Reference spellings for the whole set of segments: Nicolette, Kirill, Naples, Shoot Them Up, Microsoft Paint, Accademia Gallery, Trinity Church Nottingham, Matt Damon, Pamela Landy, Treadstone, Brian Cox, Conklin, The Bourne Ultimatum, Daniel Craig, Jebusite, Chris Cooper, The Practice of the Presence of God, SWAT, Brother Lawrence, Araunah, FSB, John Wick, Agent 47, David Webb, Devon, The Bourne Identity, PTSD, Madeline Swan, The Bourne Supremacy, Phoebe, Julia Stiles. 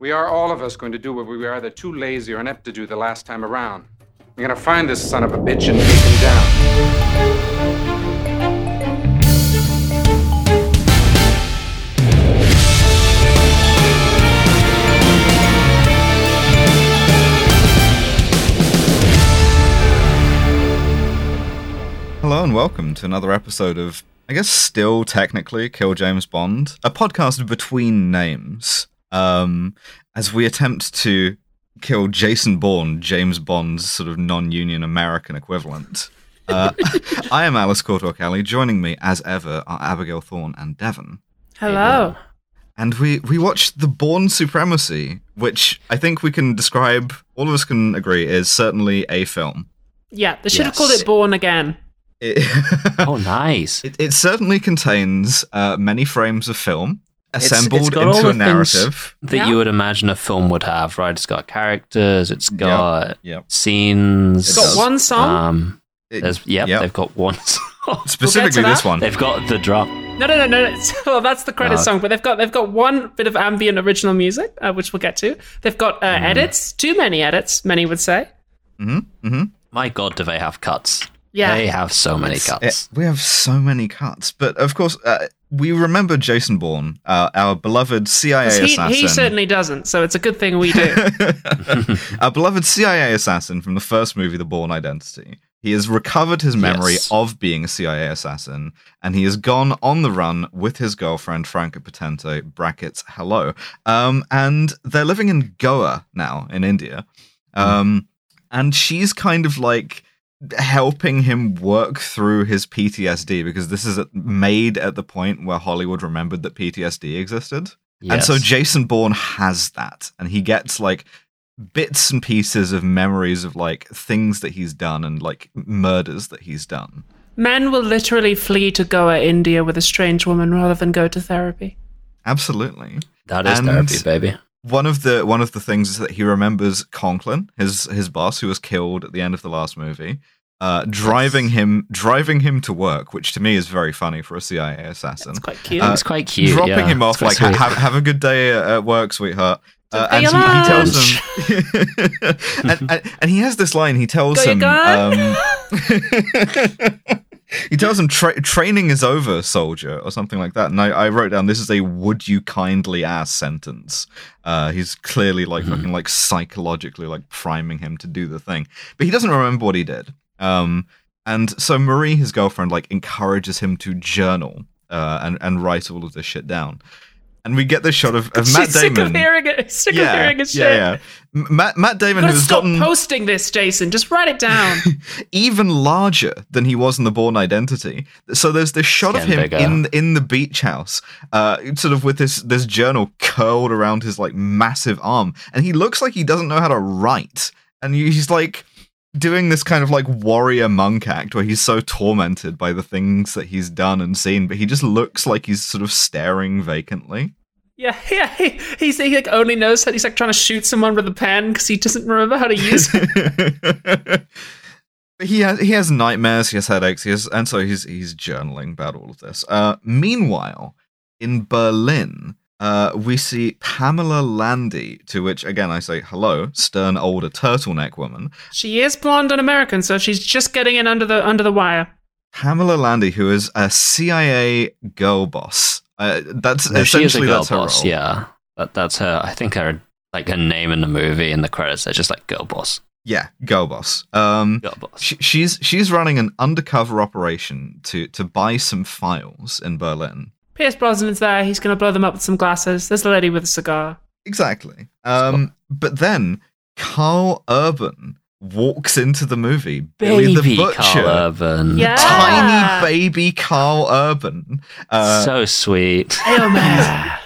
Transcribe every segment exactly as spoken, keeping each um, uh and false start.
We are, all of us, going to do what we were either too lazy or inept to do the last time around. We're going to find this son of a bitch and take him down. Hello and welcome to another episode of, I guess still technically, Kill James Bond, a podcast between names. Um, as we attempt to kill Jason Bourne, James Bond's sort of non-union American equivalent. Uh, I am Alice Courtauld-Kelly. Joining me, as ever, are Abigail Thorne and Devon. Hello. And we, we watched The Bourne Supremacy, which I think we can describe, all of us can agree, is certainly a film. Yeah, they should yes. have called it Bourne again. It, oh, nice. It, it certainly contains uh, many frames of film. Assembled it's, it's into a narrative that yeah. you would imagine a film would have, right? It's got characters, it's got yep, yep. scenes. It's got one song. Um, it, yep, yep, they've got one song. Specifically we'll this one. They've got the drop. No, no, no, no. no. Well, that's the credit uh, song, but they've got they've got one bit of ambient original music, uh, which we'll get to. They've got uh, mm. edits, too many edits, many would say. Mm-hmm, mm-hmm. My God, do they have cuts? Yeah. They have so many it's, cuts. It, we have so many cuts, but of course... Uh, we remember Jason Bourne, uh, our beloved C I A he, assassin. He certainly doesn't, so it's a good thing we do. Our beloved C I A assassin from the first movie, The Bourne Identity. He has recovered his memory yes. of being a C I A assassin, and he has gone on the run with his girlfriend, Franka Potente, brackets, hello. Um, and they're living in Goa now, in India. Um, mm. And she's kind of like... helping him work through his P T S D, because this is made at the point where Hollywood remembered that P T S D existed. Yes. And so Jason Bourne has that, and he gets like bits and pieces of memories of like things that he's done and like murders that he's done. Men will literally flee to Goa, India with a strange woman rather than go to therapy. Absolutely. That is and therapy, baby. One of the one of the things is that he remembers Conklin, his his boss, who was killed at the end of the last movie, uh, driving yes. him driving him to work, which to me is very funny for a C I A assassin. It's quite cute. Uh, it's quite cute. Dropping yeah. him off, like ha- have have a good day at work, sweetheart. Uh, and he tells him, and, and, and he has this line. He tells Go him, um, he tells him, tra- training is over, soldier, or something like that. And I, I wrote down, this is a would you kindly ass sentence. Uh, he's clearly like mm-hmm. fucking like psychologically like priming him to do the thing, but he doesn't remember what he did. Um, and so Marie, his girlfriend, like encourages him to journal uh, and and write all of this shit down. And we get this shot of, of Matt Damon. She's sick of hearing it. Sick yeah, of hearing his shit. Yeah, yeah. Matt, Matt Damon who's gotten posting this, Jason. Just write it down. Even larger than he was in The Bourne Identity. So there's this shot of him bigger. in in the beach house, uh, sort of with this this journal curled around his like massive arm, and he looks like he doesn't know how to write, and he's like doing this kind of like warrior monk act where he's so tormented by the things that he's done and seen, but he just looks like he's sort of staring vacantly. Yeah, yeah, he, he's, he like only knows that he's like trying to shoot someone with a pen because he doesn't remember how to use it. he has he has nightmares, he has headaches, he has, and so he's he's journaling about all of this. Uh, meanwhile, in Berlin, uh, we see Pamela Landy, to which again I say hello, stern older turtleneck woman. She is blonde and American, so she's just getting in under the under the wire. Pamela Landy, who is a C I A girl boss. Uh, that's no, essentially she is a girl that's her boss, role. Yeah, that, that's her. I think her like her name in the movie in the credits. They're just like girl boss. Yeah, girl boss. Um, girl boss. She, she's she's running an undercover operation to to buy some files in Berlin. Pierce Brosnan's there. He's going to blow them up with some glasses. There's a lady with a cigar. Exactly. Um, but then Karl Urban walks into the movie, Billy the Butcher, Karl Urban. Yeah. Tiny baby Karl Urban, uh, so sweet. Oh man,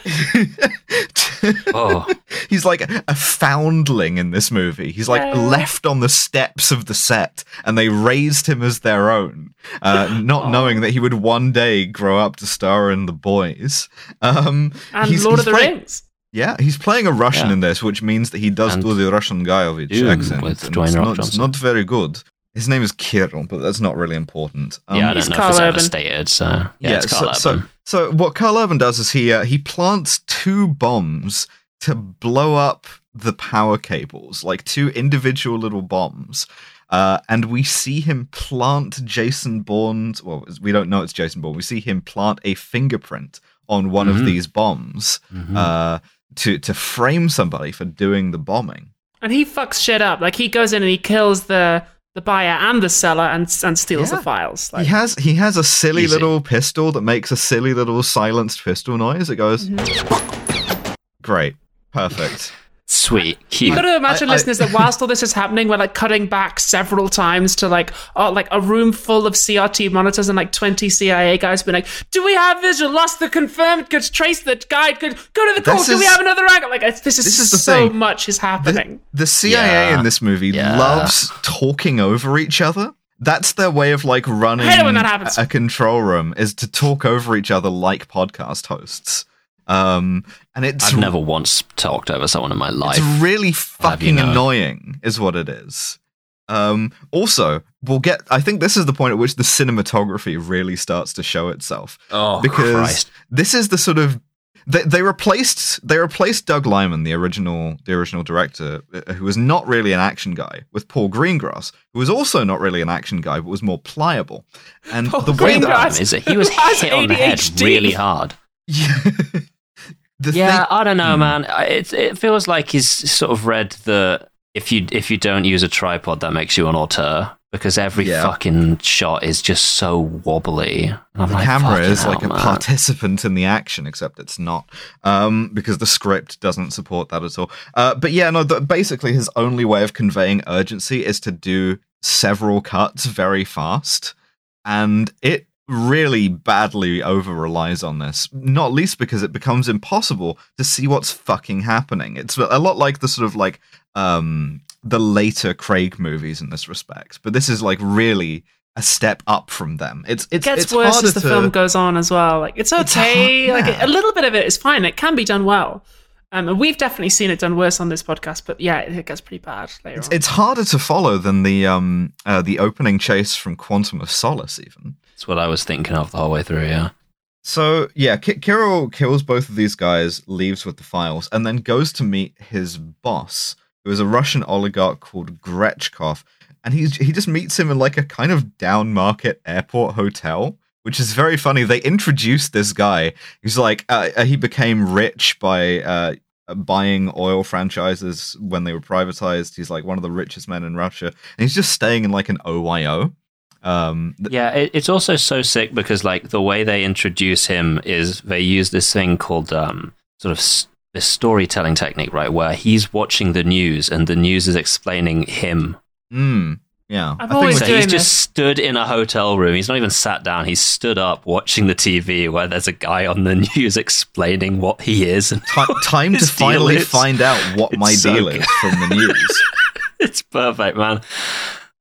oh. He's like a foundling in this movie. He's like yeah. left on the steps of the set, and they raised him as their own, uh, not oh. knowing that he would one day grow up to star in The Boys um, and he's, Lord he's of the playing- Rings. Yeah, he's playing a Russian yeah. in this, which means that he does and do the Russian Guyovich accent. It's not, it's not very good. His name is Kirill, but that's not really important. Um, yeah, I don't know Karl if it's Urban. Ever stated, so... Yeah, yeah it's Karl so, Urban. So, so what Karl Urban does is he uh, he plants two bombs to blow up the power cables, like two individual little bombs. Uh, and we see him plant Jason Bourne's, well, we don't know it's Jason Bourne. We see him plant a fingerprint on one mm-hmm. of these bombs mm-hmm. uh, to, to frame somebody for doing the bombing. And he fucks shit up. Like, he goes in and he kills the... the buyer and the seller, and and steals yeah. the files. Like, he has he has a silly easy. little pistol that makes a silly little silenced pistol noise. It goes, mm-hmm. great, perfect, sweet. Cute. You got to imagine, I, listeners, I, that whilst all this is happening, we're like cutting back several times to like, oh, like a room full of C R T monitors and like twenty C I A guys being like, do we have visual? Lost the confirmed? Could trace the guide? Could go to the call? Do we have another angle? Like, it's, this is this is the so thing. Much is happening. The, the C I A yeah. in this movie yeah. loves talking over each other. That's their way of like running a control room, is to talk over each other like podcast hosts. Um, and it's I've never once talked over someone in my life. It's really fucking annoying, is what it is. Um, also, we'll get. I think this is the point at which the cinematography really starts to show itself. Oh, because Christ. This is the sort of they, they replaced they replaced Doug Liman, the original the original director, who was not really an action guy, with Paul Greengrass, who was also not really an action guy, but was more pliable. And Paul the way that is it, he was hit on the head really hard. Yeah. Yeah, thing- I don't know, man. It it feels like he's sort of read that if you if you don't use a tripod, that makes you an auteur, because every yeah. fucking shot is just so wobbly. And the like, camera is hell, like a man. participant in the action, except it's not, um, because the script doesn't support that at all. Uh, but yeah, no. The, basically, his only way of conveying urgency is to do several cuts very fast, and it. Really badly over relies on this, not least because it becomes impossible to see what's fucking happening. It's a lot like the sort of like um the later Craig movies in this respect, but this is like really a step up from them. It's, it's it gets it's worse as the to, film goes on as well. Like, it's okay, it's hard, yeah. like a little bit of it is fine. It can be done well. Um, and we've definitely seen it done worse on this podcast, but yeah, it gets pretty bad later it's, on. It's harder to follow than the um uh, the opening chase from Quantum of Solace, even. That's what I was thinking of the whole way through, yeah. So, yeah, K- Kirill kills both of these guys, leaves with the files, and then goes to meet his boss, who is a Russian oligarch called Gretchkov, and he, he just meets him in, like, a kind of down-market airport hotel, which is very funny. They introduced this guy. He's like, uh, he became rich by uh, buying oil franchises when they were privatized. He's like one of the richest men in Russia. And he's just staying in like an O Y O. Um, th- yeah, it, it's also so sick because like the way they introduce him is they use this thing called um, sort of s- this storytelling technique, right? Where he's watching the news and the news is explaining him. Mm. Yeah, I've I always think so. He's just stood in a hotel room. He's not even sat down. He's stood up watching the T V where there's a guy on the news explaining what he is. And T- time to finally is. find out what it's my so deal good. is from the news. It's perfect, man.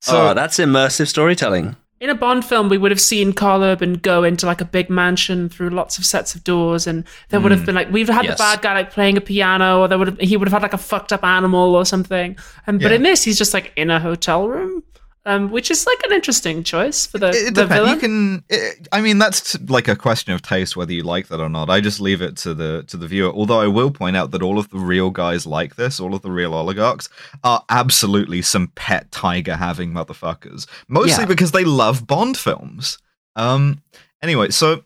So oh, that's immersive storytelling. In a Bond film, we would have seen Karl Urban go into like a big mansion through lots of sets of doors, and there would have been like we've had yes. the bad guy like playing a piano, or there would have, he would have had like a fucked up animal or something. And but yeah. in this, he's just like in a hotel room. Um, which is like an interesting choice for the, it, the villain. You can, it, I mean, that's like a question of taste whether you like that or not. I just leave it to the to the viewer. Although I will point out that all of the real guys like this, all of the real oligarchs, are absolutely some pet tiger having motherfuckers. Mostly yeah. because they love Bond films. Um. Anyway, so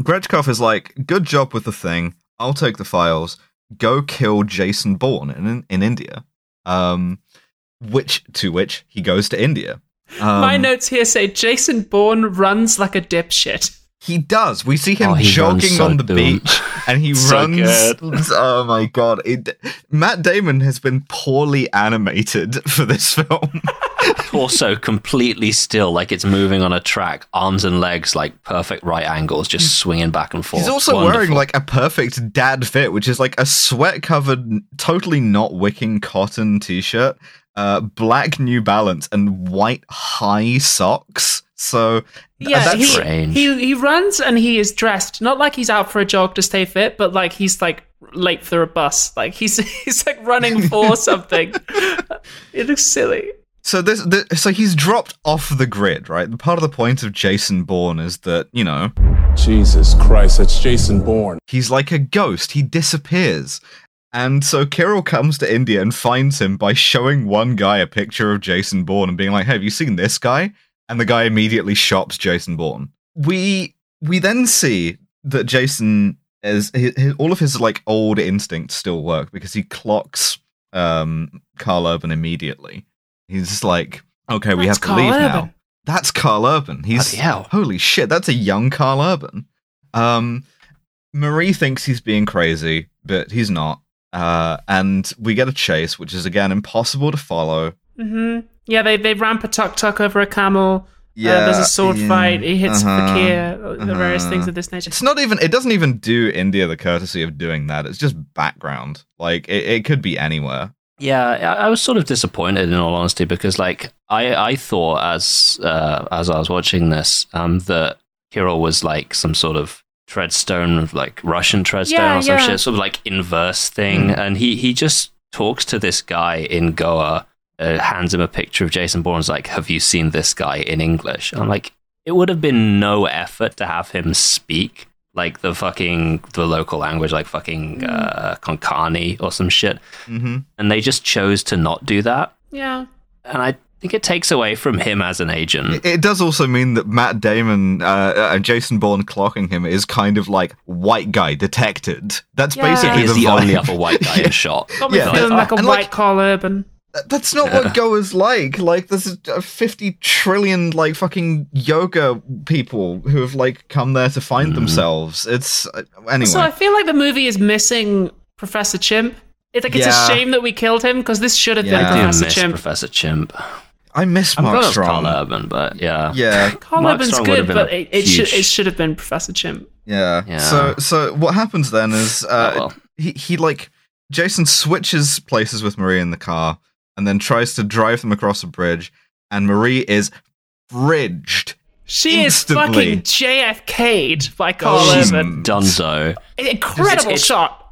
Gretchkov is like, "Good job with the thing. I'll take the files. Go kill Jason Bourne in in India." Um. Which to which he goes to India. Um, My notes here say Jason Bourne runs like a dipshit. He does. We see him oh, jogging so on the dumb. beach, and he so runs. Good. Oh my god! It, Matt Damon has been poorly animated for this film. Also, completely still, like it's moving on a track, arms and legs like perfect right angles, just swinging back and forth. He's also Wonderful. wearing like a perfect dad fit, which is like a sweat-covered, totally not wicking cotton t-shirt. Uh, black New Balance and white high socks. So th- yeah, that's he, strange. He he runs and he is dressed not like he's out for a jog to stay fit, but like he's like late for a bus. Like he's he's like running for something. It looks silly. So this, this so he's dropped off the grid, right? Part of the point of Jason Bourne is that, you know, Jesus Christ, that's Jason Bourne. He's like a ghost. He disappears. And so Kirill comes to India and finds him by showing one guy a picture of Jason Bourne and being like, hey, have you seen this guy? And the guy immediately shops Jason Bourne. We we then see that Jason, is his, his, all of his like old instincts still work because he clocks um, Karl Urban immediately. He's just like, okay, that's we have to Karl leave Urban. now. That's Karl Urban. He's holy shit, that's a young Karl Urban. Um, Marie thinks he's being crazy, but he's not. Uh, and we get a chase, which is again impossible to follow. Mm-hmm. Yeah, they they ramp a tuk tuk over a camel. Yeah, uh, there's a sword yeah, fight. He hits uh-huh, fakir. Uh-huh. The various things of this nature. It's not even. It doesn't even do India the courtesy of doing that. It's just background. Like it, it could be anywhere. Yeah, I was sort of disappointed in all honesty because, like, I, I thought as uh, as I was watching this um, that Kirill was like some sort of Treadstone of like Russian Treadstone yeah, or some yeah. shit, sort of like inverse thing, mm. and he he just talks to this guy in Goa. Uh, hands him a picture of Jason Bourne's like, have you seen this guy in English? And I'm like, it would have been no effort to have him speak like the fucking, the local language, like fucking uh, Konkani or some shit. Mm-hmm. And they just chose to not do that. Yeah. And I think it takes away from him as an agent. It does also mean that Matt Damon uh, and Jason Bourne clocking him is kind of like white guy detected. That's yeah. basically yeah, the, the only other white guy in shot. Got me yeah. feeling like a and white like, Karl Urban. That's not yeah. what Goa's like. Like, there's a fifty trillion, like, fucking yoga people who have, like, come there to find mm. themselves. It's... Uh, anyway. So I feel like the movie is missing Professor Chimp. It's like, it's yeah. a shame that we killed him, because this should have yeah. been I Professor miss Chimp. Professor Chimp. I miss I'm Mark Strong. Karl Urban, but, yeah. Yeah. Karl Urban's good, but it, it, should, it should have been Professor Chimp. Yeah. yeah. So, so what happens then is, uh, oh, well. he, he, like, Jason switches places with Marie in the car, and then tries to drive them across a bridge, and Marie is bridged. She instantly. is fucking J F K'd by Karl Urban. She's donezo. An incredible it's, it's, shot.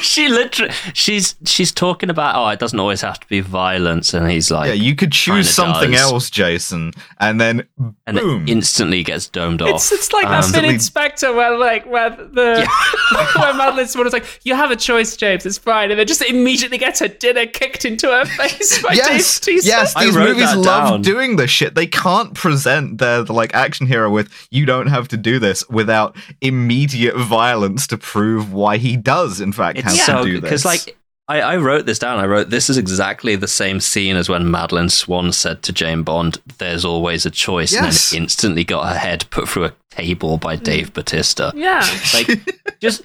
she literally, she's she's talking about, oh, it doesn't always have to be violence, and he's like, yeah, you could choose something does. else, Jason, and then boom, and it instantly gets domed off. It's, it's like um, that bit in Spectre where like where the yeah. where Madeline Swan is like, you have a choice, James, it's fine, and then just immediately gets her dinner kicked into her face by yes, James yes, these movies love down. doing this shit. They can't present their the, like action hero with you don't have to do this without immediate violence to prove why he. He does, in fact, have so, to do this. Because, like, I, I wrote this down. I wrote, this is exactly the same scene as when Madeline Swan said to Jane Bond, there's always a choice, yes. and then instantly got her head put through a table by Dave Bautista. Yeah. Like, just...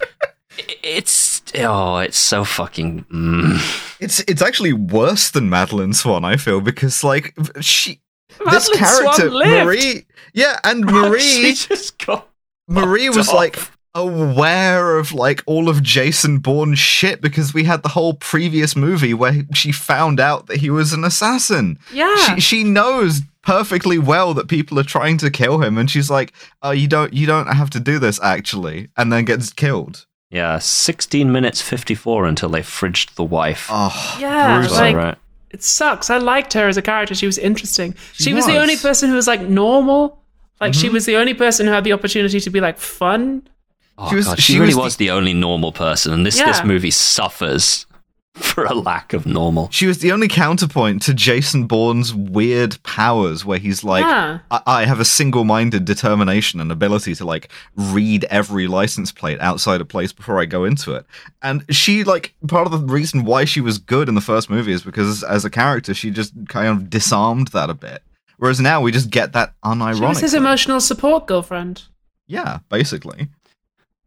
It's oh, it's so fucking. Mm. It's it's actually worse than Madeline Swan, I feel, because like she, Madeline this character Marie, yeah, and Marie she just got Marie was off. like. aware of like all of Jason Bourne's shit because we had the whole previous movie where she found out that he was an assassin. Yeah, she, she knows perfectly well that people are trying to kill him, and she's like, "Oh, you don't, you don't have to do this actually," and then gets killed. Yeah, sixteen minutes fifty-four until they fridged the wife. Oh, yeah, brutal. Like, right. It sucks. I liked her as a character; she was interesting. She, she was. was the only person who was like normal. Like mm-hmm. she was the only person who had the opportunity to be like fun. Oh, she, was, God, she, she really was the, the only normal person, and this, yeah. this movie suffers for a lack of normal. She was the only counterpoint to Jason Bourne's weird powers, where he's like, yeah. I-, I have a single-minded determination and ability to, like, read every license plate outside a place before I go into it. And she, like, part of the reason why she was good in the first movie is because, as a character, she just kind of disarmed that a bit. Whereas now we just get that unironically. She was his emotional support girlfriend. Yeah, basically.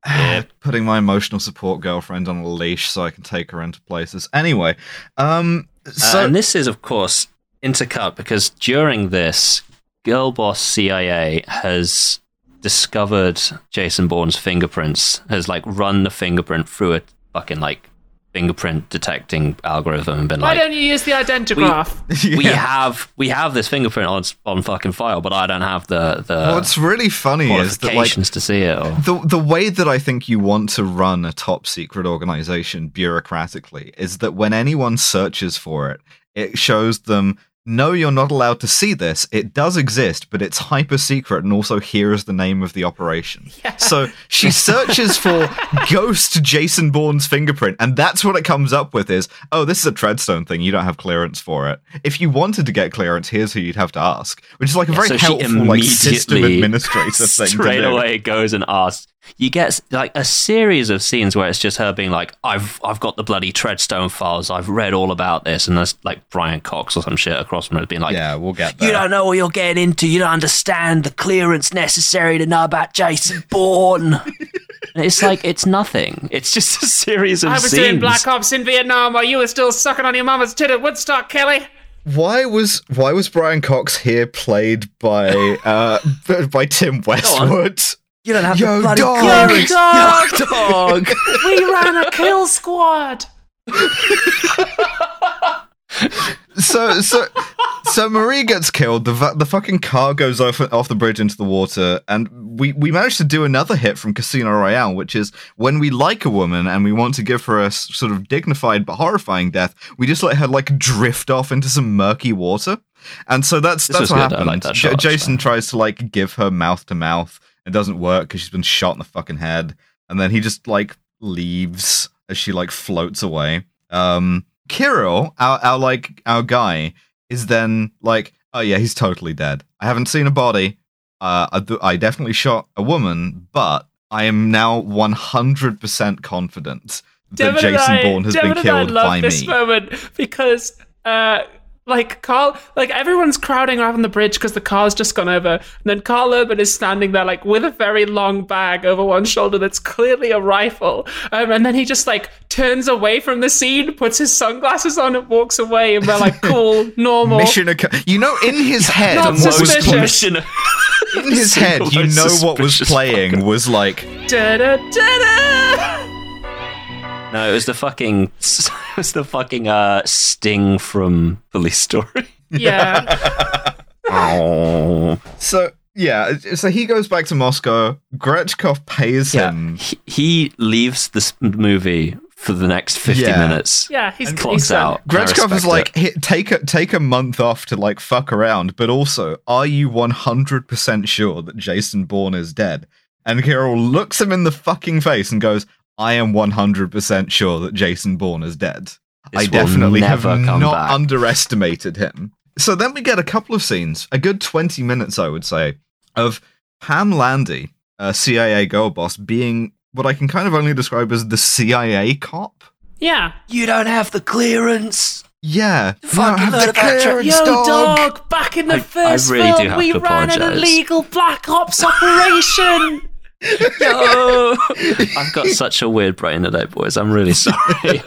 Yep. Putting my emotional support girlfriend on a leash so I can take her into places. Anyway, um, so uh, and this is of course intercut because during this, girl boss C I A has discovered Jason Bourne's fingerprints. Has like run the fingerprint through a fucking like fingerprint detecting algorithm and been Why like, "Why don't you use the identigraph? We, yeah. we have we have this fingerprint on on fucking file, but I don't have the the. What's really funny is that like to see it. Or... The the way that I think you want to run a top secret organization bureaucratically is that when anyone searches for it, it shows them no, you're not allowed to see this. It does exist, but it's hyper secret, and also here is the name of the operation. Yeah. So she searches for ghost Jason Bourne's fingerprint, and that's what it comes up with is, oh, this is a Treadstone thing. You don't have clearance for it. If you wanted to get clearance, here's who you'd have to ask, which is like a yeah, very so helpful like system administrator thing. Straight away goes and asks. You get like a series of scenes where it's just her being like, I've I've got the bloody Treadstone files. I've read all about this. And there's like Brian Cox or some shit across from her being like, yeah, we'll get that. You don't know what you're getting into. You don't understand the clearance necessary to know about Jason Bourne. It's like, it's nothing. It's just a series of scenes. I was scenes. doing Black Ops in Vietnam while you were still sucking on your mama's tit at Woodstock, Kelly. Why was why was Brian Cox here played by uh, by Tim Westwood? You don't have Yo, the bloody dog. Clearance. Yo, dog. Yo, dog. We ran a kill squad. so, so, so Marie gets killed. The the fucking car goes off off the bridge into the water, and we we managed to do another hit from Casino Royale, which is when we like a woman and we want to give her a sort of dignified but horrifying death, we just let her like drift off into some murky water, and so that's this that's what happened. Like that shot, J- Jason tries to like give her mouth to mouth. It doesn't work because she's been shot in the fucking head. And then he just, like, leaves as she, like, floats away. Um, Kirill, our, our, like, our guy, is then like, oh, yeah, he's totally dead. I haven't seen a body. Uh, I, th- I definitely shot a woman, but I am now one hundred percent confident that Jason Bourne has been killed by me. I love this moment because... Uh... Like, Karl, like, everyone's crowding around the bridge because the car's just gone over. And then Karl Urban is standing there, like, with a very long bag over one shoulder that's clearly a rifle. Um, and then he just, like, turns away from the scene, puts his sunglasses on and walks away. And we're like, cool, normal. Mission ac- you know, in his head, Not suspicious. What was pl- in his head, you know what was playing fucker. was, like... Da-da, da-da! No, it was the fucking, it was the fucking uh, Sting from Police Story. Yeah. Oh. So yeah, so he goes back to Moscow. Gretchkov pays yeah. him. He, he leaves this movie for the next fifty yeah. minutes. Yeah, he's and clocks he's out. Gretchkov is like, take a take a month off to like fuck around, but also, are you one hundred percent sure that Jason Bourne is dead? And Kirill looks him in the fucking face and goes, I am one hundred percent sure that Jason Bourne is dead. This I definitely have not back. underestimated him. So then we get a couple of scenes, a good twenty minutes, I would say, of Pam Landy, a C I A girl boss, being what I can kind of only describe as the C I A cop. Yeah. You don't have the clearance. Yeah. Fucking load of clearance, Yo, dog. dog, back in the I, first I really film, we ran apologize. an illegal Black Ops operation. Yo. I've got such a weird brain today, boys. I'm really sorry.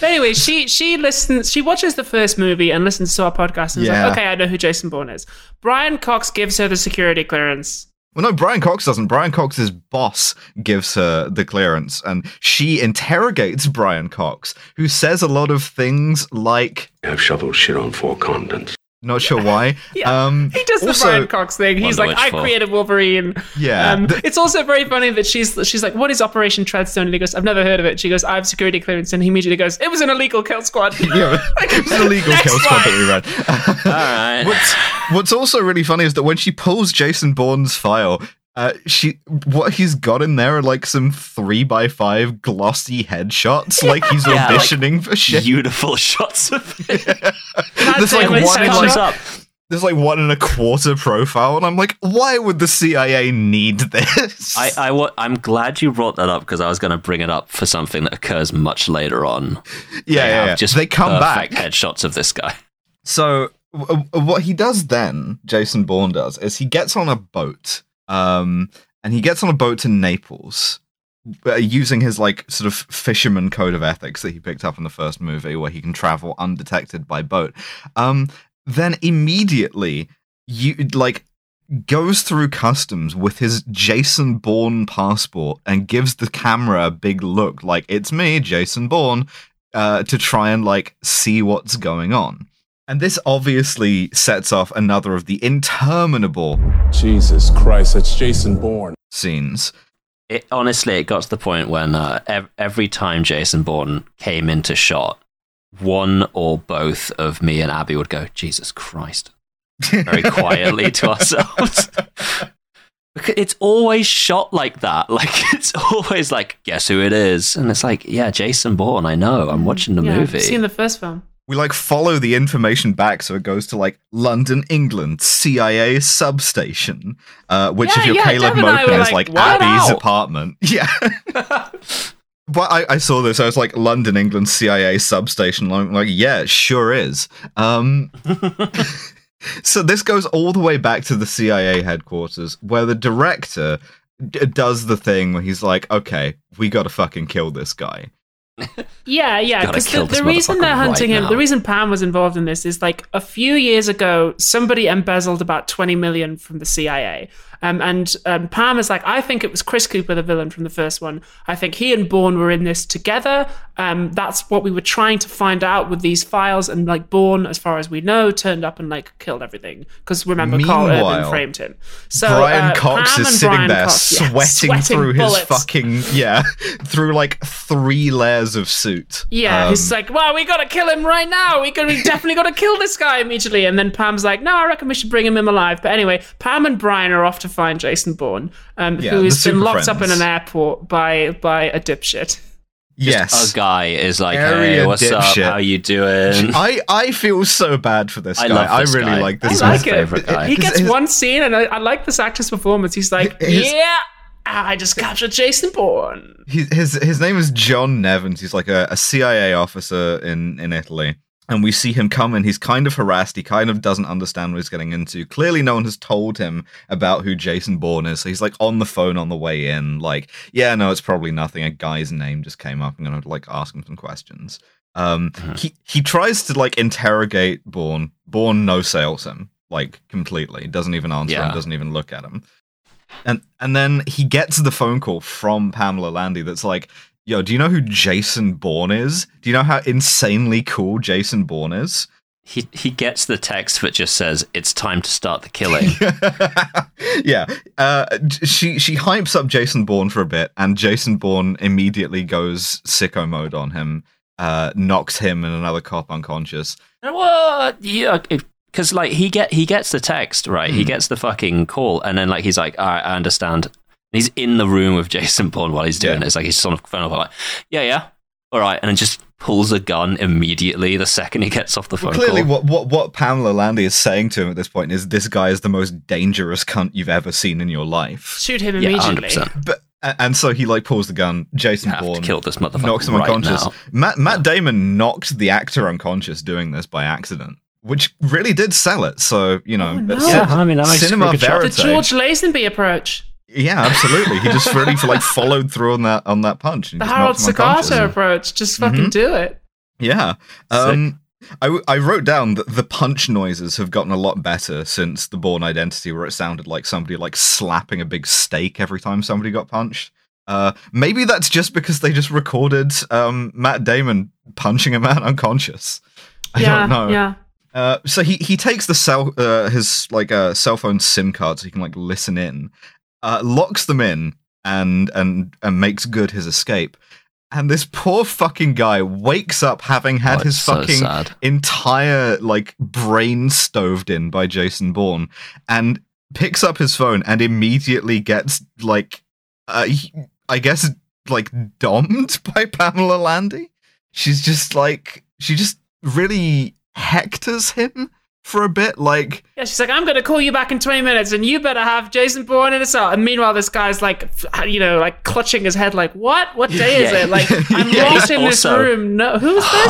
Anyway, she she listens. She watches the first movie and listens to our podcast and yeah. is like, okay, I know who Jason Bourne is. Brian Cox gives her the security clearance. Well, no, Brian Cox doesn't. Brian Cox's boss gives her the clearance, and she interrogates Brian Cox, who says a lot of things like, "I've shoveled shit on four continents." Not sure why. Yeah. Um, he does the also, Brian Cox thing. He's like, I created Wolverine. Yeah. Um, th- it's also very funny that she's she's like, what is Operation Treadstone? And he goes, I've never heard of it. She goes, I have security clearance. And he immediately goes, it was an illegal kill squad. Yeah, like, it was an illegal kill squad that we read. All right. What's, what's also really funny is that when she pulls Jason Bourne's file, Uh, she, what he's got in there are like some three by five glossy headshots, yeah. like he's yeah, auditioning like for shit. Beautiful shots of it. Yeah. There's like it one in like, up. There's like one and a quarter profile, and I'm like, why would the C I A need this? I, I I'm glad you brought that up because I was going to bring it up for something that occurs much later on. Yeah, they yeah, yeah. Just they come back headshots of this guy. So w- w- what he does then, Jason Bourne does, is he gets on a boat. Um, and he gets on a boat to Naples uh, using his like sort of fisherman code of ethics that he picked up in the first movie where he can travel undetected by boat. Um, then immediately you like goes through customs with his Jason Bourne passport and gives the camera a big look like it's me, Jason Bourne, uh, to try and like see what's going on. And this obviously sets off another of the interminable Jesus Christ, that's Jason Bourne scenes. It, honestly, it got to the point when uh, ev- every time Jason Bourne came into shot, one or both of me and Abby would go, Jesus Christ, very quietly to ourselves. It's always shot like that. Like, it's always like, guess who it is? And it's like, yeah, Jason Bourne, I know. I'm watching the yeah, movie. I've seen the first film. We, like, follow the information back, so it goes to, like, London, England, C I A substation, uh, which yeah, if you're yeah, Caleb Mopen is, like, like Abby's apartment. Yeah. But I, I saw this, I was like, London, England, C I A substation. I'm like, yeah, it sure is. Um... So this goes all the way back to the C I A headquarters, where the director d- does the thing where he's like, okay, we gotta fucking kill this guy. Yeah, yeah, because the, the reason they're hunting right him, now. The reason Pam was involved in this is, like, a few years ago, somebody embezzled about twenty million from the C I A. Um, and um, Pam is like, I think it was Chris Cooper, the villain from the first one. I think he and Bourne were in this together. Um, that's what we were trying to find out with these files. And, like, Bourne, as far as we know, turned up and, like, killed everything. Because remember, Karl Urban framed him. So Brian uh, Cox Pam is sitting Brian there Cox, sweating, yeah, sweating through bullets. His fucking, yeah, through, like, three layers of suit. Yeah, um, he's like, well, we got to kill him right now. We, gotta, we definitely got to kill this guy immediately. And then Pam's like, no, I reckon we should bring him in alive. But anyway, Pam and Brian are off to find Jason Bourne, um, yeah, who has been locked friends. Up in an airport by by a dipshit. Yes. Just a guy is like, area hey, what's dipshit. Up? How you doing? I, I feel so bad for this I guy. This I really guy. Like this I like guy. Favorite guy. He gets his, one scene, and I, I like this actor's performance. He's like, his, yeah, I just captured Jason Bourne. His, his, his name is John Nevins. He's like a, a C I A officer in, in Italy. And we see him come in. He's kind of harassed. He kind of doesn't understand what he's getting into. Clearly, no one has told him about who Jason Bourne is. So he's like on the phone on the way in. Like, yeah, no, it's probably nothing. A guy's name just came up. I'm going to like ask him some questions. Um, uh-huh. He he tries to like interrogate Bourne. Bourne no-sails him like completely. Doesn't even answer yeah. him. Doesn't even look at him. And and then he gets the phone call from Pamela Landy that's like, yo, do you know who Jason Bourne is? Do you know how insanely cool Jason Bourne is? He he gets the text that just says, it's time to start the killing. Yeah. Uh, she she hypes up Jason Bourne for a bit, and Jason Bourne immediately goes sicko mode on him, uh, knocks him and another cop unconscious. Well, yeah, because like he get he gets the text, right? Mm. He gets the fucking call, and then like he's like, all right, I understand. He's in the room with Jason Bourne while he's doing yeah. it. It's like he's just on the phone, like, yeah, yeah, all right, and then just pulls a gun immediately the second he gets off the phone well, clearly call. What, what, what Pamela Landy is saying to him at this point is, this guy is the most dangerous cunt you've ever seen in your life. Shoot him immediately. Yeah, one hundred percent. But, and so he, like, pulls the gun. Jason Bourne killed this motherfucker knocks him right unconscious. Now. Matt, Matt yeah. Damon knocked the actor unconscious doing this by accident. Which really did sell it, so, you know. Oh, no. Yeah, I mean, that makes cinema verite. The George Lazenby approach. Yeah, absolutely. He just really like followed through on that on that punch. And the Harold Segato approach. Just fucking mm-hmm. do it. Yeah. Um, I, I wrote down that the punch noises have gotten a lot better since The Bourne Identity, where it sounded like somebody like slapping a big steak every time somebody got punched. Uh, maybe that's just because they just recorded um, Matt Damon punching a man unconscious. I yeah, don't know. Yeah. Uh, so he he takes the cell uh, his like uh, cell phone SIM card so he can like listen in. Uh, locks them in and and and makes good his escape. And this poor fucking guy wakes up having had oh, his so fucking sad. Entire like brain stoved in by Jason Bourne, and picks up his phone and immediately gets like uh, he, I guess like dommed by Pamela Landy. She's just like she just really hectors him. For a bit, like... Yeah, she's like, I'm going to call you back in twenty minutes, and you better have Jason Bourne in a cell. And meanwhile, this guy's, like, you know, like, clutching his head, like, what? What day yeah, is it? Like, yeah, I'm yeah, locked in also, this room. No, who's oh,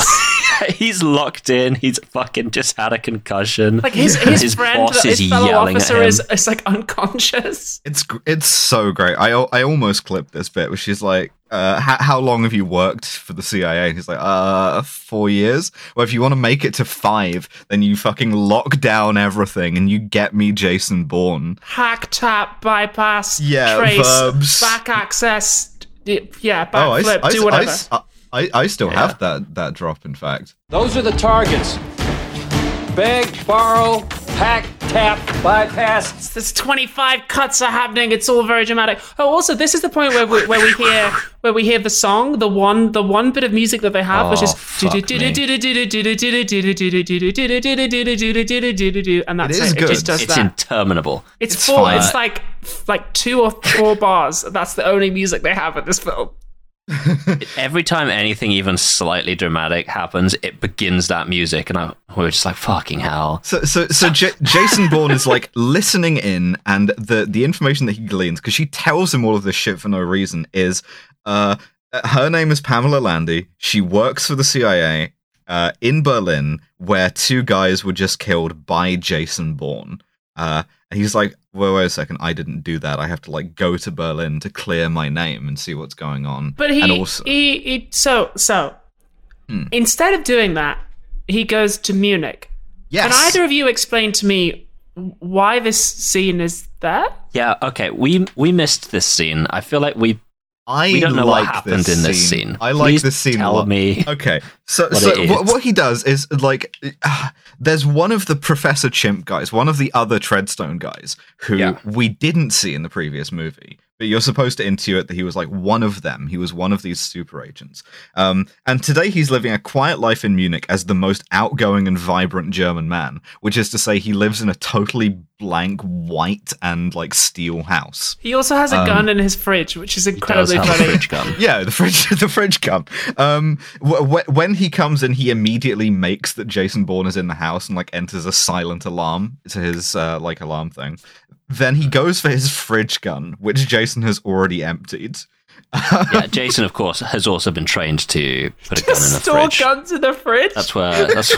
this? He's locked in. He's fucking just had a concussion. Like, his, his, his friend, boss his is fellow officer is, is, like, unconscious. It's it's so great. I, I almost clipped this bit where she's like, Uh, how, how long have you worked for the C I A? And he's like, uh, four years? Well, if you want to make it to five, then you fucking lock down everything and you get me Jason Bourne. Hack, tap, bypass, yeah, trace, verbs. Back access, yeah, backflip, oh, do whatever. I, I, I still yeah. have that, that drop, in fact. Those are the targets. Beg, borrow, hack, tap, bypass. It's this twenty-five cuts are happening. It's all very dramatic. Oh, also, this is the point where we, where we hear where we hear the song, the one the one bit of music that they have, oh, which is and that's it. It is it. Good. It just does it's that. Interminable. It's, it's four. Fun. It's like like two or four bars. That's the only music they have in this film. Every time anything even slightly dramatic happens, it begins that music, and I, we're just like, fucking hell. So, so, so J- Jason Bourne is like listening in, and the the information that he gleans, because she tells him all of this shit for no reason, is uh, her name is Pamela Landy. She works for the C I A uh, in Berlin, where two guys were just killed by Jason Bourne. Uh, and he's like, well, wait a second, I didn't do that. I have to like go to Berlin to clear my name and see what's going on. But he, and also- he, he so, so hmm. instead of doing that, he goes to Munich. Yes. Can either of you explain to me why this scene is there? Yeah. Okay. We we missed this scene. I feel like we. I we don't know like what happened this in this scene. scene. I like Please this scene. Tell lot. me. Okay, so what so what, what he does is like, uh, there's one of the Professor Chimp guys, one of the other Treadstone guys, who yeah. we didn't see in the previous movie, but you're supposed to intuit that he was like one of them. He was one of these super agents. Um, and today he's living a quiet life in Munich as the most outgoing and vibrant German man, which is to say, he lives in a totally blank white and like steel house. He also has a um, gun in his fridge, which is incredibly funny. yeah, the fridge, the fridge gun. Um, wh- wh- when he comes in, he immediately makes that Jason Bourne is in the house and like enters a silent alarm to his uh, like alarm thing. Then he goes for his fridge gun, which Jason has already emptied. yeah, Jason, of course, has also been trained to put a gun in the fridge. Store guns in the fridge. That's where. That's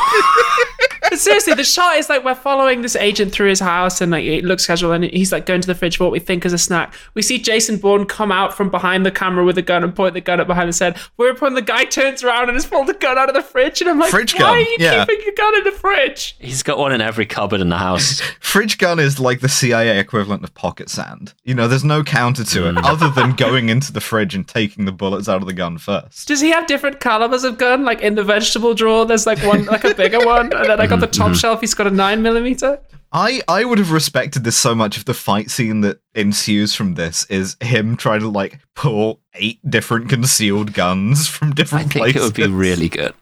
but seriously, the shot is like we're following this agent through his house, and like it looks casual, and he's like going to the fridge for what we think is a snack. We see Jason Bourne come out from behind the camera with a gun and point the gun at behind his head. Whereupon the guy turns around and has pulled the gun out of the fridge, and I'm like, fridge why gun. are you yeah. keeping your gun in the fridge? He's got one in every cupboard in the house. Fridge gun is like the C I A equivalent of pocket sand. You know, there's no counter to it mm. other than going into the fridge and taking the bullets out of the gun first. Does he have different calibers of gun? Like in the vegetable drawer, there's like one, like a bigger one, and then I got the top mm-hmm. shelf, he's got a nine millimeter. I, I would have respected this so much if the fight scene that ensues from this is him trying to like pull eight different concealed guns from different I think places. It would be really good.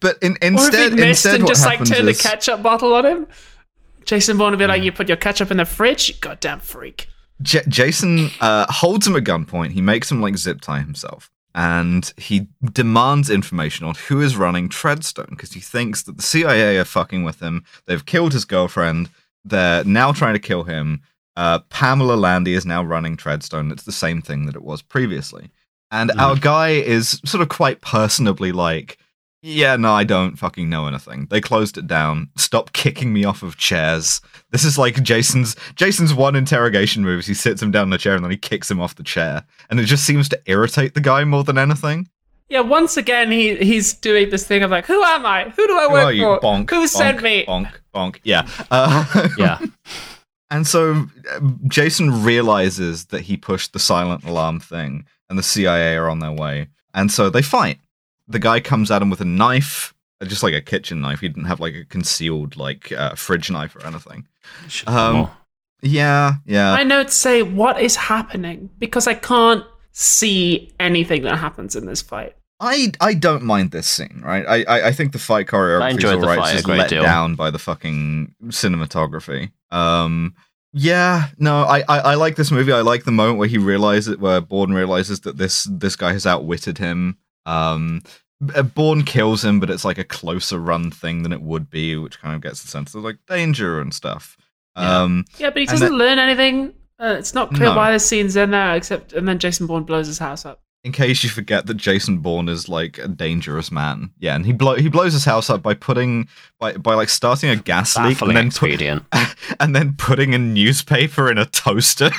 But in, instead, or if he missed instead, and just like turn is... the ketchup bottle on him, Jason Bourne would be like, "You put your ketchup in the fridge, you goddamn freak." J- Jason uh, holds him at gunpoint. He makes him like zip tie himself. And he demands information on who is running Treadstone, because he thinks that the C I A are fucking with him. They've killed his girlfriend. They're now trying to kill him. Uh, Pamela Landy is now running Treadstone. It's the same thing that it was previously. And mm. our guy is sort of quite personably like, yeah, no, I don't fucking know anything. They closed it down. Stop kicking me off of chairs. This is like Jason's Jason's one interrogation move. He sits him down in a chair and then he kicks him off the chair. And it just seems to irritate the guy more than anything. Yeah, once again, he he's doing this thing of like, who am I? Who do I work who are you? for? Bonk, who bonk, sent me? Bonk, bonk, yeah. Uh, yeah. And so Jason realizes that he pushed the silent alarm thing and the C I A are on their way. And so they fight. The guy comes at him with a knife, just like a kitchen knife. He didn't have like a concealed like uh, fridge knife or anything. Um, yeah, yeah. My notes say, what is happening? Because I can't see anything that happens in this fight. I, I don't mind this scene, right? I I, I think the fight choreography is all right. It's just let deal. down by the fucking cinematography. Um, yeah, no, I, I, I like this movie. I like the moment where he realizes, where Bourne realizes that this this guy has outwitted him. Um, Bourne kills him, but it's like a closer run thing than it would be, which kind of gets the sense of like danger and stuff. Yeah, um, yeah but he doesn't then, learn anything. Uh, it's not clear no. why the scene's in there, except and then Jason Bourne blows his house up. In case you forget that Jason Bourne is like a dangerous man, yeah, and he blow he blows his house up by putting by by like starting a gas leak and then expedient. Put, and then putting a newspaper in a toaster.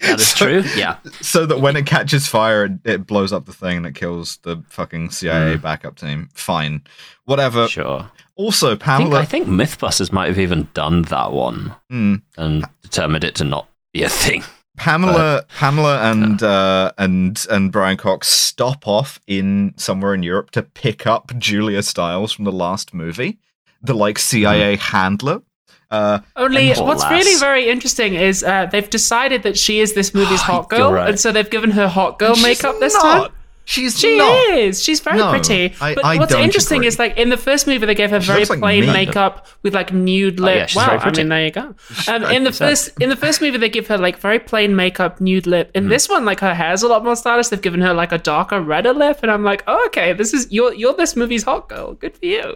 That is so, true, yeah. So that when it catches fire, it, it blows up the thing and it kills the fucking C I A mm. backup team. Fine. Whatever. Sure. Also, Pamela... I think, I think Mythbusters might have even done that one mm. and pa- determined it to not be a thing. Pamela but, Pamela, and yeah. uh, and and Brian Cox stop off in somewhere in Europe to pick up Julia Stiles from the last movie, the like C I A mm. handler Uh, Only what's lass. really very interesting is uh, they've decided that she is this movie's hot girl, right. and so they've given her hot girl makeup this not. time. She's she not. is. She's very no, pretty. I, but I what's interesting agree. is, like, in the first movie, they gave her she very like plain me. makeup with like nude lip. Oh, yeah, she's wow, very pretty. I mean, there you go. Um, in the first, in the first movie, they give her like very plain makeup, nude lip. In mm. this one, like, her hair's a lot more stylish. They've given her like a darker, redder lip, and I'm like, oh, okay, this is you're you're this movie's hot girl. Good for you.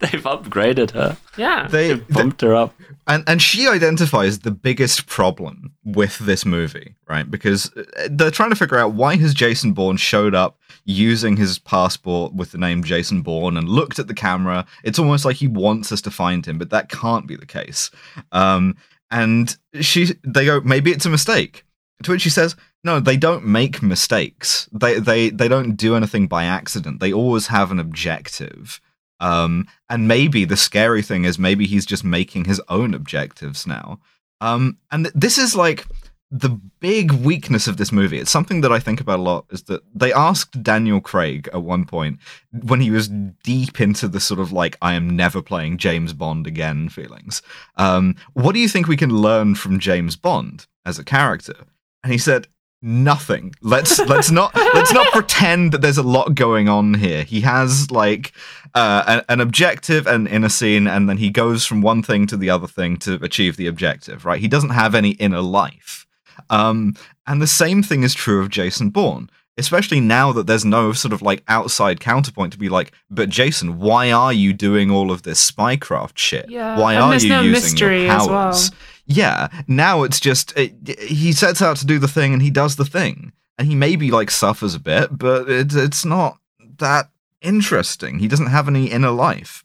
They've upgraded her. Yeah, they bumped they, her up, and and she identifies the biggest problem with this movie, right? Because they're trying to figure out why has Jason Bourne showed up using his passport with the name Jason Bourne and looked at the camera. It's almost like he wants us to find him, but that can't be the case. Um, and she, they go, maybe it's a mistake. To which she says, no, they don't make mistakes. They they they don't do anything by accident. They always have an objective. Um, and maybe the scary thing is maybe he's just making his own objectives now. Um, and th- this is like the big weakness of this movie. It's something that I think about a lot is that they asked Daniel Craig at one point when he was deep into the sort of like, I am never playing James Bond again feelings. Um, what do you think we can learn from James Bond as a character? And he said, nothing. Let's let's not let's not pretend that there's a lot going on here. He has like uh, an, an objective and inner scene, and then he goes from one thing to the other thing to achieve the objective. Right? He doesn't have any inner life, um, and the same thing is true of Jason Bourne, especially now that there's no sort of like outside counterpoint to be like, but Jason, why are you doing all of this spycraft shit? Yeah, why are you no using your powers? As well. Yeah, now it's just, it, it, he sets out to do the thing and he does the thing. And he maybe, like, suffers a bit, but it, it's not that interesting. He doesn't have any inner life.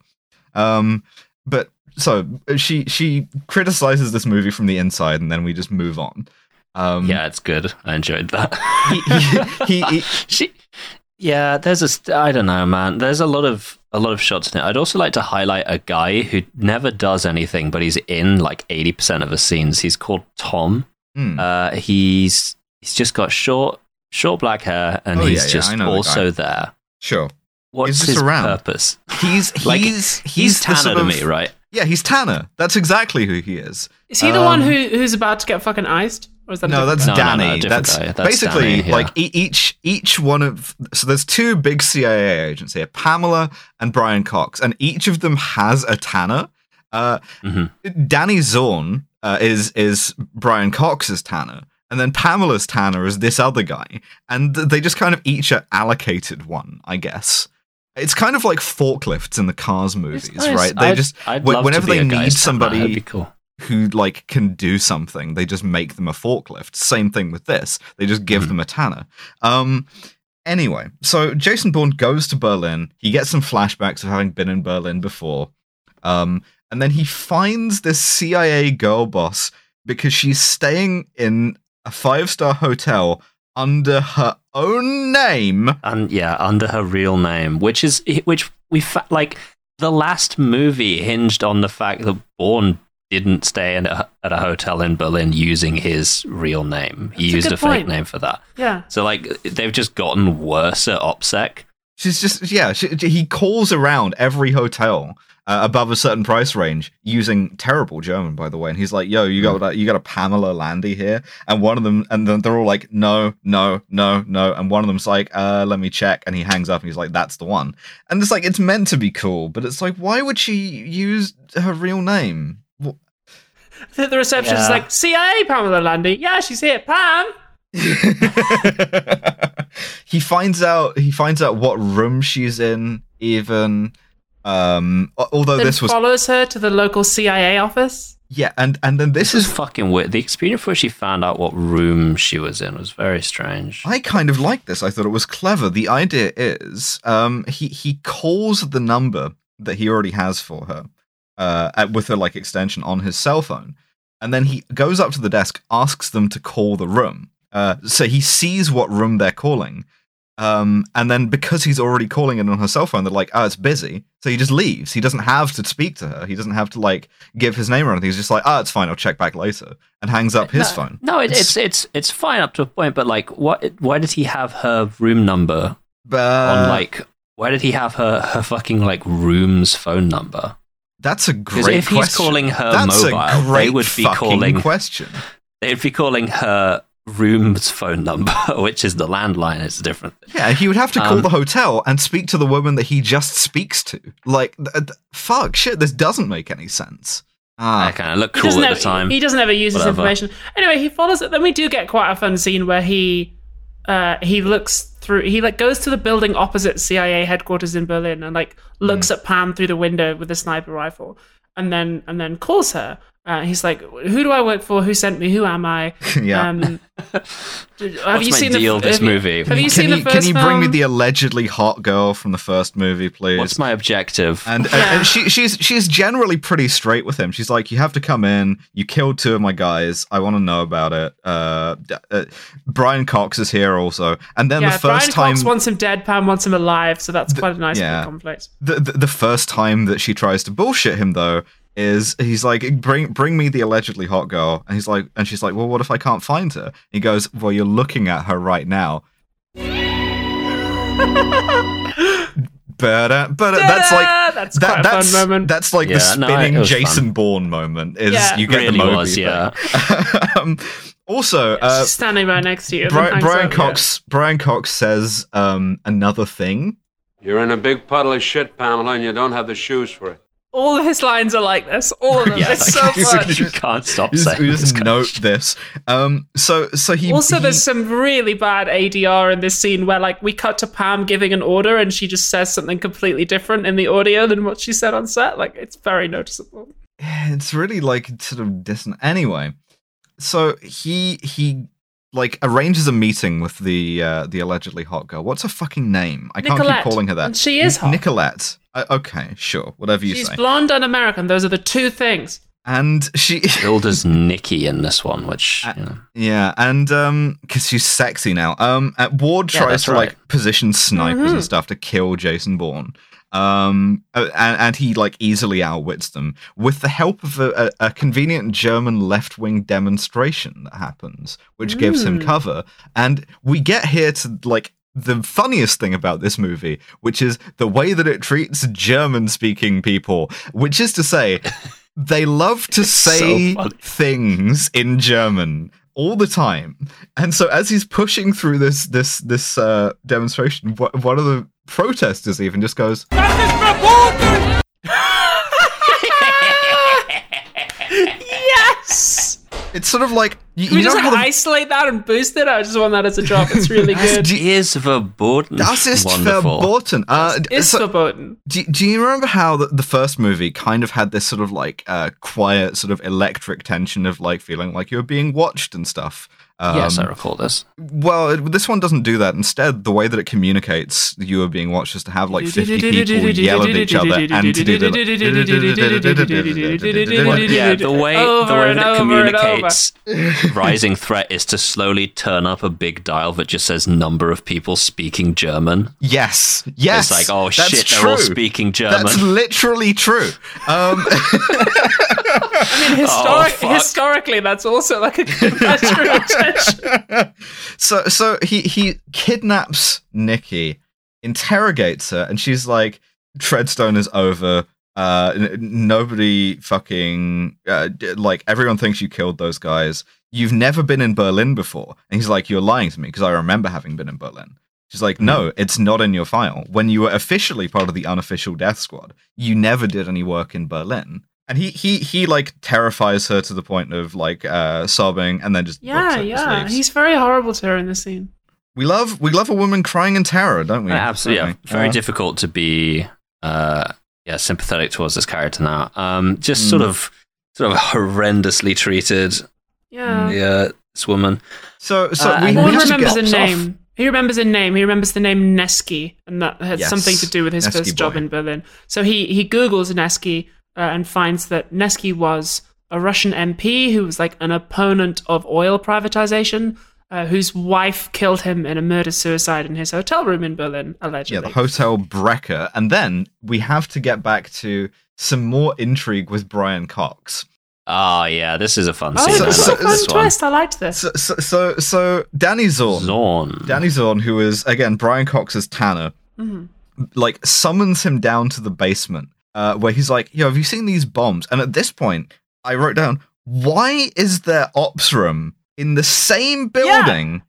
Um, but, so, she she criticizes this movie from the inside and then we just move on. Um, yeah, it's good. I enjoyed that. he, he, he, he, she, yeah, there's a, I don't know, man. There's a lot of a lot of shots in it. I'd also like to highlight a guy who never does anything, but he's in like eighty percent of the scenes. He's called Tom. Mm. Uh, he's he's just got short short black hair, and oh, he's yeah, just yeah, also the there. Sure. What's his around? purpose? He's he's like, he's, he's Tanner sort of, to me, right? Yeah, he's Tanner. That's exactly who he is. Is he um, the one who who's about to get fucking iced? Or is that no, that's no, Danny. No, no, that's, that's basically Danny, yeah. like each each one of so there's two big C I A agents here, Pamela and Brian Cox, and each of them has a Tanner. Uh, mm-hmm. Danny Zorn uh, is is Brian Cox's Tanner, and then Pamela's Tanner is this other guy, and they just kind of each are allocated one, I guess. It's kind of like forklifts in the Cars movies, nice. right? They I'd, just I'd w- whenever they need somebody. That'd be cool. Who like can do something? They just make them a forklift. Same thing with this. They just give mm-hmm. them a Tanner. Um, anyway, so Jason Bourne goes to Berlin. He gets some flashbacks of having been in Berlin before, um, and then he finds this C I A girl boss because she's staying in a five-star hotel under her own name. Um, yeah, under her real name, which is which we fa- like the last movie hinged on the fact that Bourne didn't stay in a, at a hotel in Berlin using his real name. He That's used a, a fake point. name for that. Yeah. So, like, they've just gotten worse at OPSEC. She's just, yeah, she, he calls around every hotel uh, above a certain price range using terrible German, by the way. And he's like, yo, you got, you got a Pamela Landy here? And one of them, and then they're all like, no, no, no, no. And one of them's like, uh, let me check. And he hangs up and he's like, that's the one. And it's like, it's meant to be cool, but it's like, why would she use her real name? The receptionist yeah. is like, C I A Pamela Landy. Yeah, she's here. Pam. he finds out. He finds out what room she's in. Even um, although then this was follows her to the local C I A office. Yeah, and, and then this, this is, is fucking weird. The experience where she found out what room she was in was very strange. I kind of like this. I thought it was clever. The idea is, um, he he calls the number that he already has for her. Uh, with a like extension on his cell phone, and then he goes up to the desk, asks them to call the room. Uh, so he sees what room they're calling, um, and then because he's already calling it on her cell phone, they're like, "Oh, it's busy." So he just leaves. He doesn't have to speak to her. He doesn't have to like give his name or anything. He's just like, "Oh, it's fine. I'll check back later," and hangs up his no, phone. No, it, it's it's it's fine up to a point, but like, what? Why did he have her room number? Uh, on like, why did he have her her fucking like room's phone number? That's a great question. If he's calling her That's mobile, a great they would be calling question. They'd be calling her room's phone number, which is the landline. It's different. Yeah, he would have to call um, the hotel and speak to the woman that he just speaks to. Like, th- th- fuck, shit, this doesn't make any sense. Ah, I kind of look cool at ever, the time. He doesn't ever use Whatever. this information. Anyway, he follows it. Then we do get quite a fun scene where he uh, he looks through. He like goes to the building opposite C I A headquarters in Berlin and like looks mm. at Pam through the window with a sniper rifle, and then and then calls her. Uh, he's like, "Who do I work for? Who sent me? Who am I?" yeah. Um, have you seen deal, the, this have movie? You, have you can seen you, the first Can you bring film? me the allegedly hot girl from the first movie, please? What's my objective? And, yeah. and, and she, she's she's generally pretty straight with him. She's like, "You have to come in. You killed two of my guys. I want to know about it." Uh, uh, Brian Cox is here also, and then yeah, the first Brian time Cox wants him dead, Pam wants him alive. So that's the, quite a nice yeah. conflict. The, the the first time that she tries to bullshit him, though. Is he's like, bring bring me the allegedly hot girl, and he's like, and she's like, well, what if I can't find her? And he goes, well, you're looking at her right now. But uh, but uh, that's like that's that, quite that's, a fun moment. That's like yeah, the spinning no, Jason fun. Bourne moment. Is yeah, you get really the movie. Yeah. um, also, uh, she's standing right next to you. Bri- Brian up, Cox. Yeah. Brian Cox says um, another thing. You're in a big puddle of shit, Pamela, and you don't have the shoes for it. All of his lines are like this. All of them. Yeah, it's like, so fun. You can't stop just, saying. We just this note kind of... this. Um, so, so he also he... there's some really bad A D R in this scene where like we cut to Pam giving an order and she just says something completely different in the audio than what she said on set. Like it's very noticeable. It's really like sort of dissonant. Anyway, so he he like arranges a meeting with the uh, the allegedly hot girl. What's her fucking name? I Nicolette. can't keep calling her that. And she is hot. Nicolette. Okay, sure, whatever you She's say. She's blonde and American. Those are the two things. And she billed as Nikki in this one, which uh, you know. yeah, and um, because she's sexy now. Um, Ward yeah, tries to right. like position snipers mm-hmm. and stuff to kill Jason Bourne. Um, and, and he like easily outwits them with the help of a, a, a convenient German left-wing demonstration that happens, which mm. gives him cover. And we get here to like. The funniest thing about this movie, which is the way that it treats German-speaking people, which is to say, they love to it's say so things in German all the time. And so as he's pushing through this this this uh, demonstration, wh- one of the protesters even just goes, "That is verboten!" Yes! It's sort of like... You, Can we you just know like the, isolate that and boost it? I just want that as a drop. It's really good. Das ist verboten. Das ist Wonderful. verboten. Uh, das ist so, verboten. Do, do you remember how the, the first movie kind of had this sort of like uh, quiet sort of electric tension of like feeling like you're being watched and stuff? Um, yes, I recall this. Well, it, this one doesn't do that. Instead, the way that it communicates you are being watched is to have like fifty people yell at each other and to do the... Like, yeah, the way, the way that it communicates rising threat is to slowly turn up a big dial that just says number of people speaking German. Yes, yes. It's like, oh shit, true. They're all speaking German. That's literally true. Um... I mean, historic, oh, historically, that's also like a good measure of tension. So, so he, he kidnaps Nikki, interrogates her, and she's like, Treadstone is over. Uh, n- nobody fucking, uh, like, everyone thinks you killed those guys. You've never been in Berlin before. And he's like, you're lying to me because I remember having been in Berlin. She's like, no, it's not in your file. When you were officially part of the unofficial death squad, you never did any work in Berlin. And he, he, he like, terrifies her to the point of, like, uh, sobbing and then just... Yeah, yeah. He's very horrible to her in this scene. We love we love a woman crying in terror, don't we? Uh, absolutely. Don't we? Yeah. Very uh, difficult to be uh, yeah, sympathetic towards this character now. Um, just mm. sort of sort of horrendously treated. Yeah. The, uh, this woman. So, so uh, we Ward remembers a name. Off. He remembers a name. He remembers the name Neski, and that had yes. something to do with his Neski first boy. job in Berlin. So he, he Googles Neski, Uh, and finds that Neski was a Russian M P who was like an opponent of oil privatization, uh, whose wife killed him in a murder-suicide in his hotel room in Berlin, allegedly. Yeah, the Hotel Brecker. And then we have to get back to some more intrigue with Brian Cox. Oh, yeah, this is a fun oh, scene. This is a fun twist. One. I liked this. So, so, so, so Danny Zorn. Zorn. Danny Zorn, who is, again, Brian Cox's Tanner, mm-hmm. like summons him down to the basement. uh, where he's like, yo, have you seen these bombs? And at this point, I wrote down, why is their ops room in the same building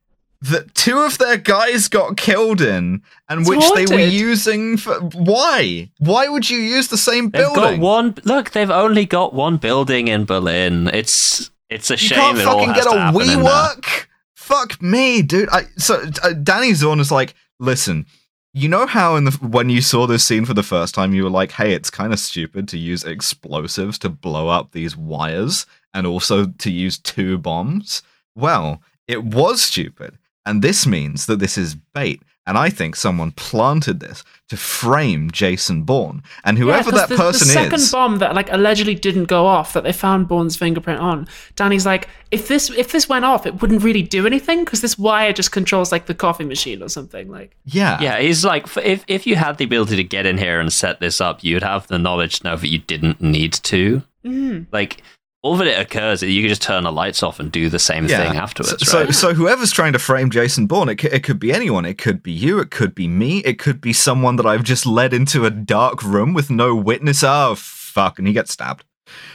yeah. that two of their guys got killed in and it's which haunted. They were using for... Why? Why would you use the same they've building? Got one... Look, they've only got one building in Berlin. It's... It's a you shame it all has to happen. You can't fucking get a WeWork? Fuck me, dude. I, so uh, Danny Zorn is like, listen, you know how in the when you saw this scene for the first time, you were like, hey, it's kind of stupid to use explosives to blow up these wires and also to use two bombs? Well, it was stupid. And this means that this is bait. And I think someone planted this to frame Jason Bourne. And whoever yeah, that the, person is... the second is, bomb that like allegedly didn't go off, that they found Bourne's fingerprint on, Danny's like, if this if this went off, it wouldn't really do anything because this wire just controls like the coffee machine or something. Like, yeah. Yeah, he's like, if, if you had the ability to get in here and set this up, you'd have the knowledge now that you didn't need to. Mm. Like... all that it occurs, you can just turn the lights off and do the same yeah. thing afterwards, so, right? So, so whoever's trying to frame Jason Bourne, it, c- it could be anyone. It could be you. It could be me. It could be someone that I've just led into a dark room with no witness. Oh, fuck. And he gets stabbed.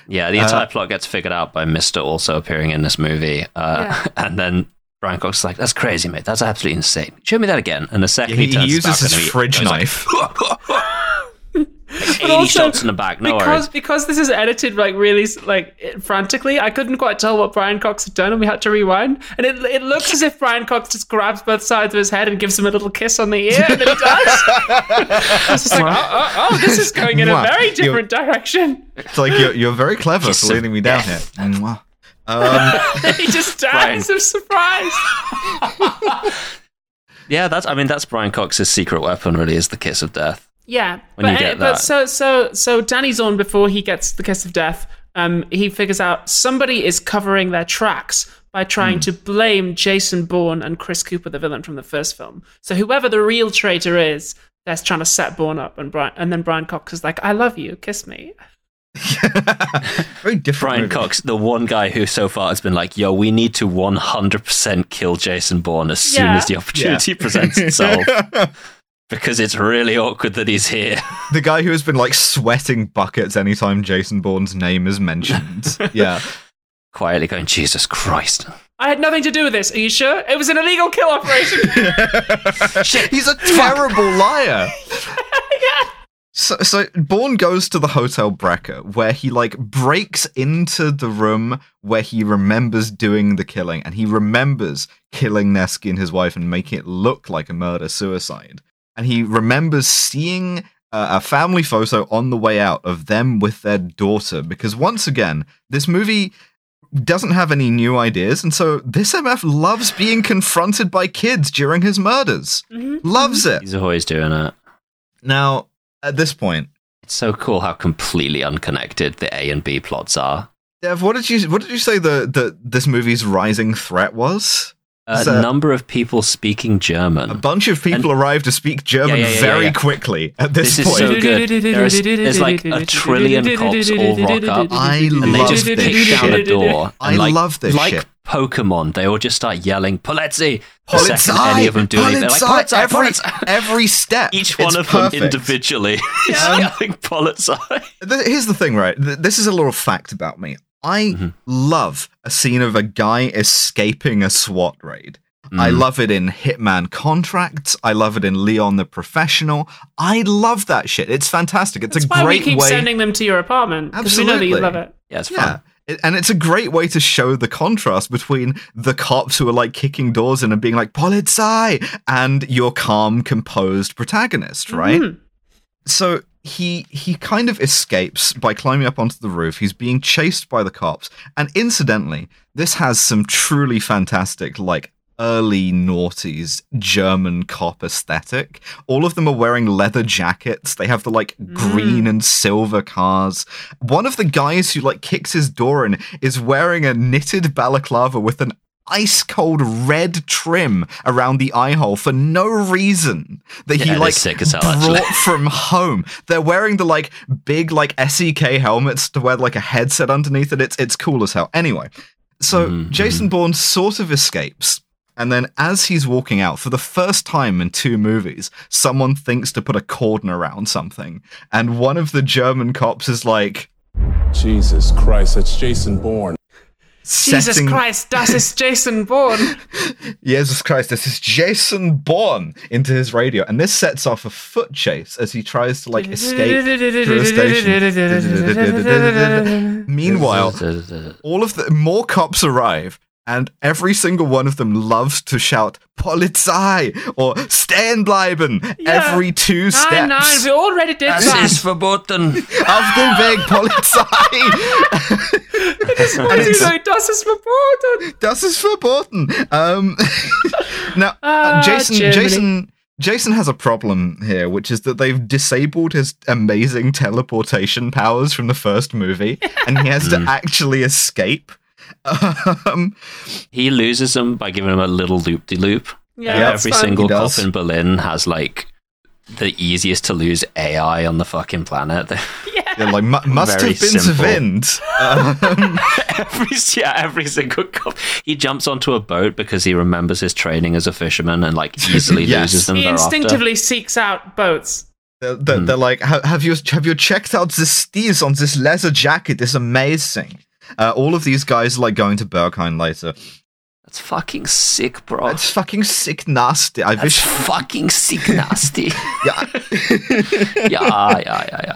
Yeah, the entire uh, plot gets figured out by Mister also appearing in this movie. Uh, yeah. And then Brian Cox is like, that's crazy, mate. That's absolutely insane. Show me that again. And the second yeah, he, he turns he uses his he, fridge knife. Like, like eighty also, shots in the back, no because, worries. Because this is edited like really like frantically, I couldn't quite tell what Brian Cox had done and we had to rewind. And it it looks as if Brian Cox just grabs both sides of his head and gives him a little kiss on the ear, and then he does. I was just like, oh, oh, oh, this is going in a very different you're, direction. It's like, you're, you're very clever for leading me down here. Um, he just dies of surprise. Yeah, that's. I mean, that's Brian Cox's secret weapon, really, is the kiss of death. Yeah, when but, you get that. But so so so Danny Zorn, before he gets the kiss of death, um, he figures out somebody is covering their tracks by trying mm. to blame Jason Bourne and Chris Cooper, the villain from the first film. So whoever the real traitor is, they're trying to set Bourne up, and Brian, and then Brian Cox is like, "I love you, kiss me." Very different. Brian movie. Cox, the one guy who so far has been like, yo, we need to one hundred percent kill Jason Bourne as yeah. soon as the opportunity yeah. presents itself. Because it's really awkward that he's here. The guy who has been, like, sweating buckets anytime Jason Bourne's name is mentioned. Yeah. Quietly going, Jesus Christ. I had nothing to do with this. Are you sure? It was an illegal kill operation. Shit, he's a terrible liar. Yeah. So, so Bourne goes to the Hotel Brecker, where he, like, breaks into the room where he remembers doing the killing. And he remembers killing Neski and his wife and making it look like a murder-suicide. And he remembers seeing uh, a family photo on the way out of them with their daughter. Because once again, this movie doesn't have any new ideas. And so this M F loves being confronted by kids during his murders. Mm-hmm. Loves it. He's always doing it. Now, at this point... it's so cool how completely unconnected the A and B plots are. Dev, what did you, what did you say the, the this movie's rising threat was? A so, number of people speaking German. A bunch of people and, arrive to speak German yeah, yeah, yeah, very yeah, yeah. quickly at this, this point. This is so good. There's, there's like a trillion cops all rock up. I and love they just this pick shit. Down a door. I like, love this like shit. Like Pokemon, they all just start yelling, Polizei! The second any of them do anything, they're like, Polizei! Every, Polizei! Every step. Each one of perfect. Them individually is um, yelling, Polizei! Here's the thing, right? This is a little fact about me. I mm-hmm. love a scene of a guy escaping a SWAT raid. Mm. I love it in Hitman Contracts. I love it in Leon the Professional. I love that shit. It's fantastic. It's That's a why great we keep way. Sending them to your apartment. Absolutely, we know that you love it. Yeah, it's fun. Yeah. It, and it's a great way to show the contrast between the cops who are like kicking doors in and being like Polizei and your calm, composed protagonist, right? Mm-hmm. So. He he kind of escapes by climbing up onto the roof. He's being chased by the cops. And incidentally, this has some truly fantastic, like, early noughties German cop aesthetic. All of them are wearing leather jackets. They have the, like, mm. green and silver cars. One of the guys who, like, kicks his door in is wearing a knitted balaclava with an ice-cold red trim around the eye hole for no reason that yeah, he, like, sick as hell, brought actually. From home. They're wearing the, like, big, like, S E K helmets to wear, like, a headset underneath it. It's, it's cool as hell. Anyway, so mm-hmm. Jason Bourne sort of escapes, And then as he's walking out, for the first time in two movies, someone thinks to put a cordon around something. And one of the German cops is like, Jesus Christ, that's Jason Bourne. Setting... Jesus Christ, das ist Jason Bourne. Jesus Christ, this is Jason Bourne into his radio. And this sets off a foot chase as he tries to, like, escape through a station. Meanwhile, all of the more cops arrive, and every single one of them loves to shout Polizei or Stehen bleiben yeah. every two steps. Nein, nein, we already did das that. Das ist verboten. Auf dem Weg, Polizei. It's already like, das ist verboten. Das ist verboten. Um, now, uh, Jason, Germany. Jason... Jason has a problem here, which is that they've disabled his amazing teleportation powers from the first movie, and he has to actually escape. Um, he loses them by giving him a little loop-de-loop. Yeah, yeah, every single cop in Berlin has, like, the easiest to lose A I on the fucking planet. Yeah, yeah, like, mu- must Very have been Zavind's. Um, every, yeah, every single cop. He jumps onto a boat because he remembers his training as a fisherman and, like, easily yes. loses them. He instinctively thereafter. seeks out boats. They're, they're, mm. they're like, have you have you checked out the steez on this leather jacket? It's amazing. Uh, all of these guys are, like, going to Berghain later. That's fucking sick, bro. That's fucking sick nasty. I That's wish... fucking sick nasty. yeah. yeah. Yeah, yeah, yeah,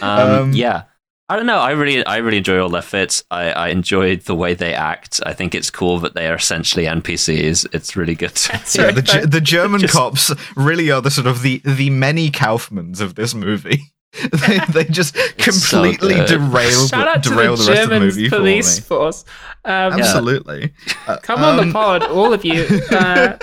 um, um, yeah. I don't know. I really I really enjoy all their fits. I, I enjoyed the way they act. I think it's cool that they are essentially N P Cs. It's really good. Yeah, the, G- the German Just... cops really are the sort of the, the many Kaufmans of this movie. they, they just it's completely so derailed, Shout derailed the, the rest of the movie police for me. Force. Um, Absolutely. Yeah. Come on um, the pod, all of you. Uh,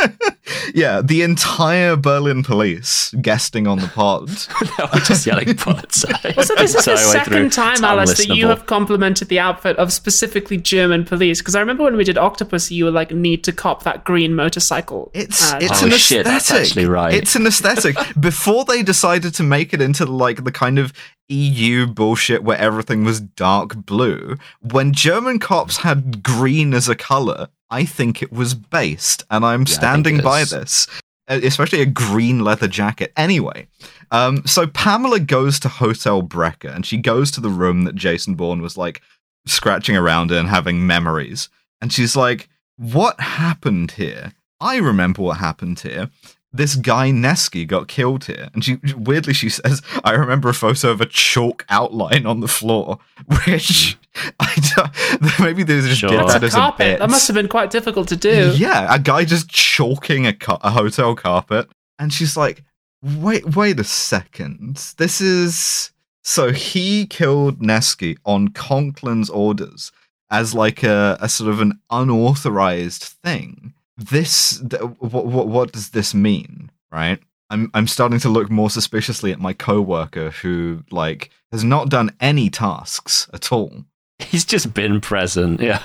yeah, the entire Berlin police guesting on the pod. They were just yelling Polizei. Also, this is the second time, Alice, that you have complimented the outfit of specifically German police. Because I remember when we did Octopus, you were like, need to cop that green motorcycle. It's, uh, it's oh, an shit, aesthetic. That's actually right. It's an aesthetic. Before they decided to make it into, like, the kind of E U bullshit where everything was dark blue, when German cops had green as a color, I think it was based, and I'm yeah, standing by this, especially a green leather jacket. Anyway, um, so Pamela goes to Hotel Brecker, and she goes to the room that Jason Bourne was, like, scratching around in and having memories, and she's like, what happened here? I remember what happened here. This guy Neski got killed here. And she weirdly, she says, I remember a photo of a chalk outline on the floor, which I don't, maybe they just sure. did that as a bit. That must have been quite difficult to do. Yeah, a guy just chalking a, car- a hotel carpet. And she's like, wait, wait a second. This is... So he killed Neski on Conklin's orders as, like, a, a sort of an unauthorized thing. This, th- what, what, what does this mean, right? I'm, I'm starting to look more suspiciously at my coworker who, like, has not done any tasks at all. He's just been present, yeah.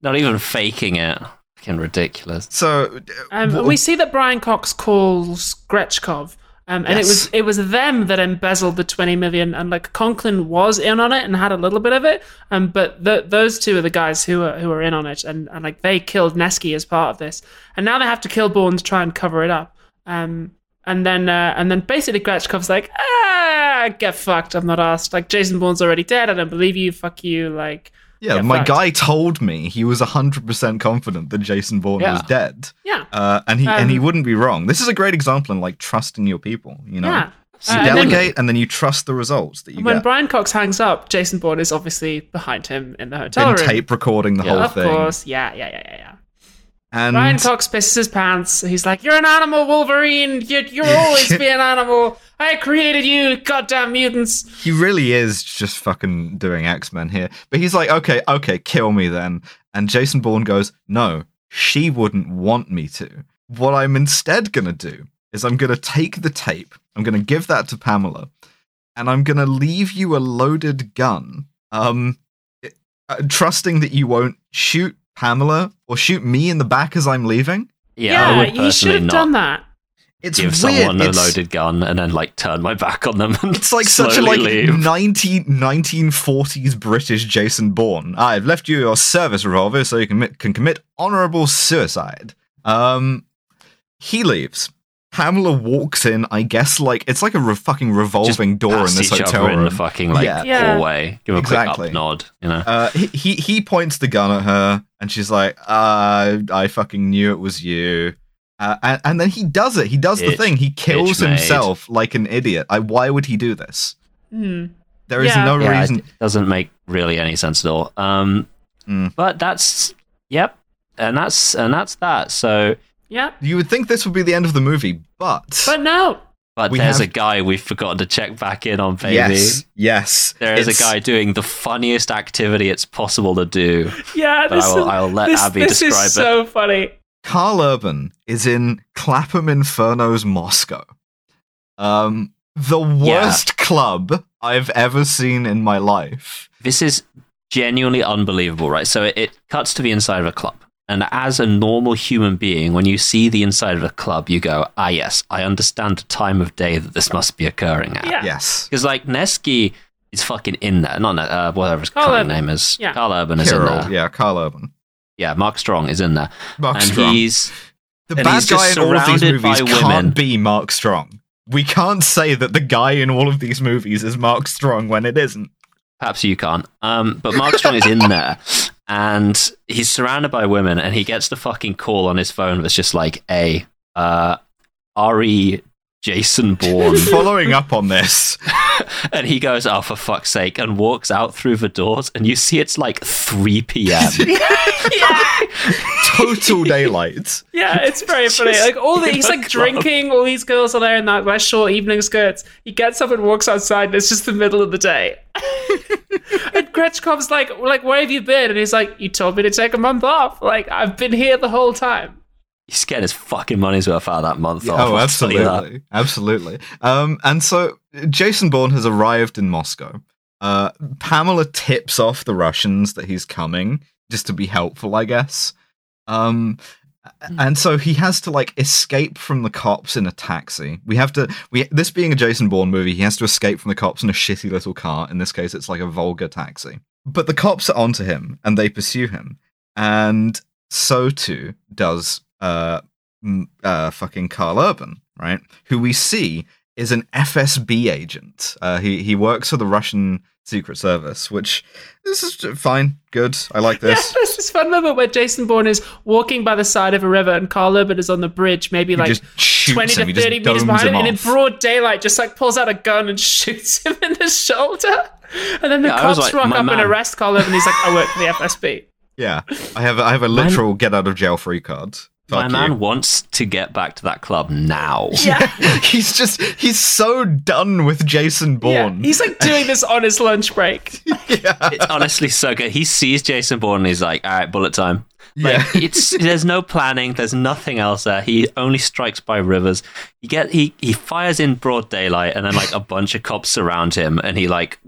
Not even faking it. Fucking ridiculous. So um, what, we see that Brian Cox calls Gretchkov, um, and yes. it was it was them that embezzled the twenty million, and, like, Conklin was in on it and had a little bit of it, um, but th- those two are the guys who are who are in on it, and, and like, they killed Neski as part of this, and now they have to kill Bourne to try and cover it up. Um, and then uh, and then basically Gretchkov's like, ah, get fucked, I'm not asked. Like, Jason Bourne's already dead, I don't believe you, fuck you, like... Yeah, my fucked. guy told me he was one hundred percent confident that Jason Bourne yeah. was dead. Yeah. Uh, and he um, and he wouldn't be wrong. This is a great example in, like, trusting your people, you know? Yeah. So you uh, delegate, and then, and then you trust the results that you when get. When Brian Cox hangs up, Jason Bourne is obviously behind him in the hotel Been room. Tape recording the yeah, whole of thing. Of course, yeah, yeah, yeah, yeah, yeah. And Brian Cox pisses his pants. He's like, you're an animal, Wolverine. You, you'll always be an animal. I created you, goddamn mutants. He really is just fucking doing X-Men here. But he's like, okay, okay, kill me then. And Jason Bourne goes, no, she wouldn't want me to. What I'm instead going to do is I'm going to take the tape. I'm going to give that to Pamela. And I'm going to leave you a loaded gun. Um, uh, trusting that you won't shoot Pamela or shoot me in the back as I'm leaving. Yeah, yeah, you should have done that. It's give weird. someone it's, a loaded gun and then, like, turn my back on them. And it's like such a, like, nineteen forties British Jason Bourne. I've left you your service revolver so you can commit, can commit honourable suicide. Um, he leaves. Pamela walks in, I guess, like, it's like a re- fucking revolving just door in this hotel each other room. In the fucking, like, yeah. Yeah. hallway. Give exactly. a quick up nod, you know? Uh, he, he, he points the gun at her, and she's like, uh, I fucking knew it was you. Uh, and, and then he does it. He does it, the thing. He kills himself made. like an idiot. I, why would he do this? Mm. There yeah. is no yeah, reason. It doesn't make really any sense at all. Um, mm. But that's, yep. And that's, and that's that, so... Yeah. You would think this would be the end of the movie, but... But no! But there's have... a guy we've forgotten to check back in on, baby. Yes, yes. There is it's... a guy doing the funniest activity it's possible to do. Yeah, this I will, is... I will let this, Abby this describe it. This is so it. funny. Karl Urban is in Clapham Inferno's Moscow. Um, the worst yeah. club I've ever seen in my life. This is genuinely unbelievable, right? So it, it cuts to the inside of a club. And as a normal human being, when you see the inside of a club, you go, ah, yes, I understand the time of day that this must be occurring at. Yeah. Yes. Because, like, Neski is fucking in there. Not, uh, whatever his current name is. Yeah. Karl Urban is Kirill, in there. Yeah, Karl Urban. Yeah, Mark Strong is in there. Mark and Strong. He's, the and bad he's guy in all of these movies can't women. be Mark Strong. We can't say that the guy in all of these movies is Mark Strong when it isn't. Perhaps you can't. Um, but Mark Strong is in there. And he's surrounded by women, and he gets the fucking call on his phone that's just like, a uh, R E Jason Bourne. Following up on this. And he goes, oh, for fuck's sake, and walks out through the doors, and you see it's like three p.m. yeah. Total daylight. Yeah, it's very funny. Just like all the, he's like drinking, all these girls are there in that wear short evening skirts. He gets up and walks outside, and it's just the middle of the day. And Gretchkov's like, like, where have you been? And he's like, you told me to take a month off. Like, I've been here the whole time. He's getting his fucking money's worth out of that month off. Oh, absolutely. Absolutely. Um, and so Jason Bourne has arrived in Moscow. Uh, Pamela tips off the Russians that he's coming, just to be helpful, I guess. Um, and so he has to, like, escape from the cops in a taxi. We have to... we This being a Jason Bourne movie, he has to escape from the cops in a shitty little car. In this case, it's like a Volga taxi. But the cops are onto him, and they pursue him. And so, too, does... Uh, uh, fucking Karl Urban, right? Who we see is an F S B agent. Uh, he he works for the Russian Secret Service, which this is fine, good. I like this. Yeah, there's this fun moment where Jason Bourne is walking by the side of a river, and Karl Urban is on the bridge, maybe he like twenty him. to thirty meters behind him, him and in broad daylight, just like pulls out a gun and shoots him in the shoulder. And then the yeah, cops like, rock up man. and arrest Karl Urban. He's like, I work for the F S B. Yeah, I have I have a literal get out of jail free card. Fuck My you. man wants to get back to that club now. Yeah. he's just, he's so done with Jason Bourne. Yeah. He's like doing this on his lunch break. yeah. It's honestly so good. He sees Jason Bourne and he's like, all right, bullet time. Like, yeah. it's, there's no planning. There's nothing else there. He only strikes by rivers. He get, he, he fires in broad daylight, and then like a bunch of cops surround him, and he like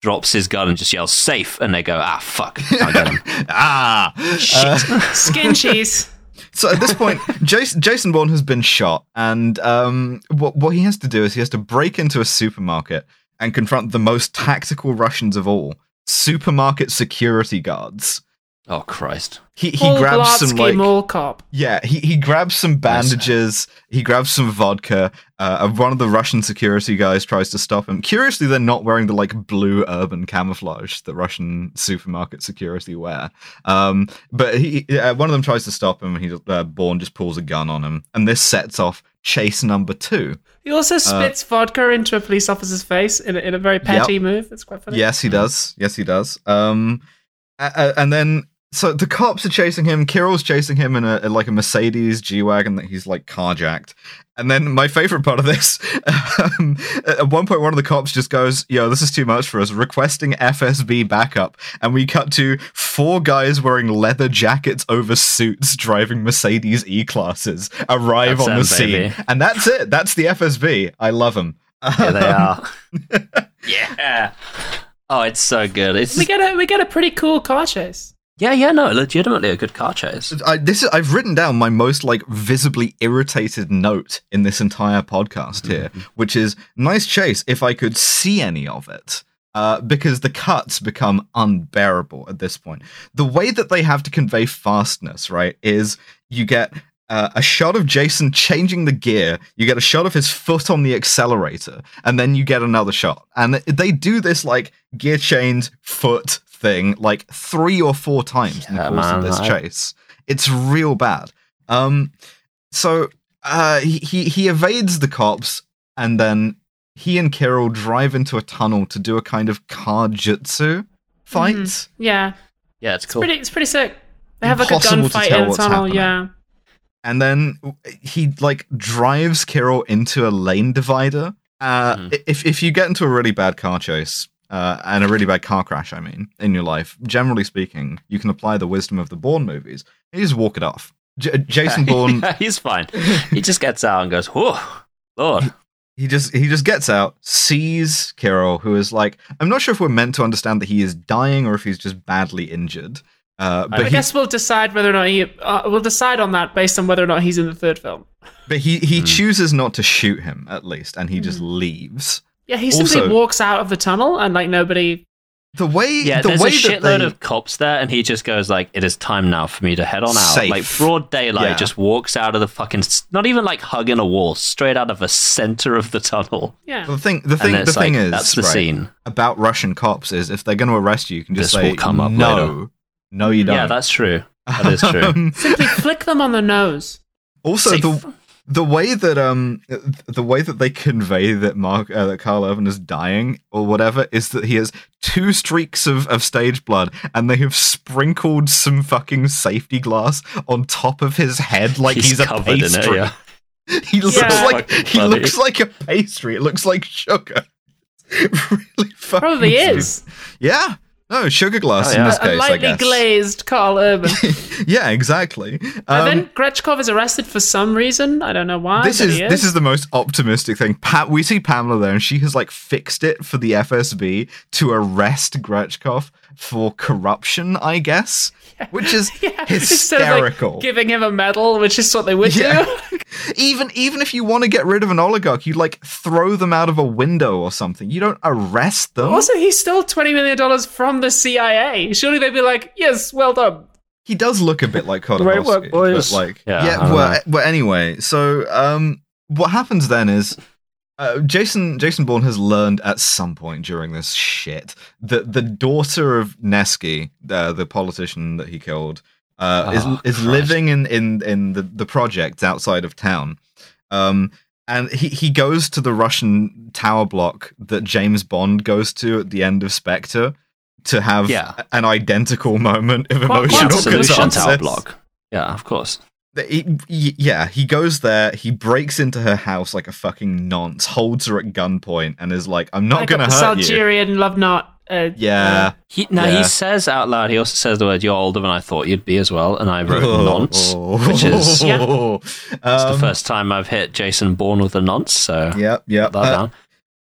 drops his gun and just yells safe. And they go, ah, fuck. Can't get him. ah. Shit. Uh, Skin cheese. So at this point, Jason, Jason Bourne has been shot, and um, what, what he has to do is he has to break into a supermarket and confront the most tactical Russians of all, supermarket security guards. Oh Christ! He he Paul grabs Gladsky, some like mall cop. Yeah, he, he grabs some bandages. He grabs some vodka. Uh, and one of the Russian security guys tries to stop him. Curiously, they're not wearing the like blue urban camouflage that Russian supermarket security wear. Um, but he uh, one of them tries to stop him. And he uh, Bourne just pulls a gun on him, and this sets off chase number two. He also spits uh, vodka into a police officer's face in in a very petty yep. move. It's quite funny. Yes, he does. Yes, he does. Um, uh, and then. So the cops are chasing him. Kirill's chasing him in a in like a Mercedes G-Wagon that he's like carjacked. And then my favorite part of this, um, at one point, one of the cops just goes, yo, this is too much for us, requesting F S B backup. And we cut to four guys wearing leather jackets over suits driving Mercedes E-classes arrive that's on the scene. Baby. And that's it. That's the F S B. I love them. Yeah, they are. yeah. Oh, it's so good. It's... We get a, we get a pretty cool car chase. Yeah, yeah, no, legitimately a good car chase. I, this is, I've written down my most, like, visibly irritated note in this entire podcast mm-hmm. here, which is, nice chase if I could see any of it, uh, because the cuts become unbearable at this point. The way that they have to convey fastness, right, is you get uh, a shot of Jason changing the gear, you get a shot of his foot on the accelerator, and then you get another shot. And they do this, like, gear change, foot thing, like, three or four times yeah, in the course man, of this I... chase. It's real bad. Um, so uh, he he evades the cops, and then he and Kirill drive into a tunnel to do a kind of car jutsu fight. Mm-hmm. Yeah. Yeah, it's cool. It's pretty, it's pretty sick. They have, like, Impossible a gunfight in a tunnel, happening. yeah. And then he, like, drives Kirill into a lane divider. Uh, mm-hmm. If if you get into a really bad car chase, uh, and a really bad car crash, I mean, in your life, generally speaking, you can apply the wisdom of the Bourne movies. You just walk it off. J- Jason Bourne... yeah, he's fine. He just gets out and goes, whoa, Lord. He, He just he just gets out, sees Kirill, who is like, I'm not sure if we're meant to understand that he is dying or if he's just badly injured. Uh, but I guess he, we'll decide whether or not he uh, we'll decide on that based on whether or not he's in the third film. But he, he mm. chooses not to shoot him, at least, and he mm. just leaves. Yeah, he simply also, walks out of the tunnel and like nobody. The way yeah, the there's way a shitload that they... of cops there, and he just goes like, "It is time now for me to head on out." Safe. Like broad daylight, yeah. Just walks out of the fucking, not even like hugging a wall, straight out of the center of the tunnel. Yeah. The thing, the thing, the thing like, is, that's the right, scene about Russian cops is if they're going to arrest you, you can just this say, will come up "No, later. no, you don't." Yeah, that's true. That is true. Simply flick them on the nose. Also, Safe. the the way that um the way that they convey that Mark uh, that Karl Urban is dying or whatever is that he is. Two streaks of, of stage blood, and they have sprinkled some fucking safety glass on top of his head like he's, he's a pastry. It, yeah. He looks yeah. like he bloody. looks like a pastry. It looks like sugar. It really fucking probably is. Yeah. No, sugar glass oh, yeah. in this a, case. A lightly I guess. glazed Karl Urban. Yeah, exactly. Um, and then Gretchkov is arrested for some reason. I don't know why. This is, is this is the most optimistic thing. Pat, we see Pamela there, and she has like fixed it for the F S B to arrest Gretchkov for corruption, I guess, yeah. which is yeah. hysterical. Of, like, giving him a medal, which is what they would yeah. do. even even if you want to get rid of an oligarch, you like throw them out of a window or something. You don't arrest them. Also, he stole twenty million dollars from the C I A. Surely they'd be like, yes, well done. He does look a bit like Kodowski. Great work, boys. But like, yeah, yeah well, well, anyway, so um, what happens then is uh, Jason Jason Bourne has learned at some point during this shit that the daughter of Neski, uh, the politician that he killed, uh, oh, is is Christ. living in, in, in the, the projects outside of town. Um And he, he goes to the Russian tower block that James Bond goes to at the end of Spectre. To have yeah. an identical moment of emotional catharsis. Yeah, of course. He, he, yeah, he goes there, he breaks into her house like a fucking nonce, holds her at gunpoint, and is like, I'm not I gonna hurt Algerian you. Algerian love knot. Uh, yeah. Uh, he, now yeah. he says out loud, he also says the word, you're older than I thought you'd be as well, and I wrote oh, nonce, oh, which is yeah. um, it's the first time I've hit Jason Bourne with a nonce, so yeah, yeah. that uh, down.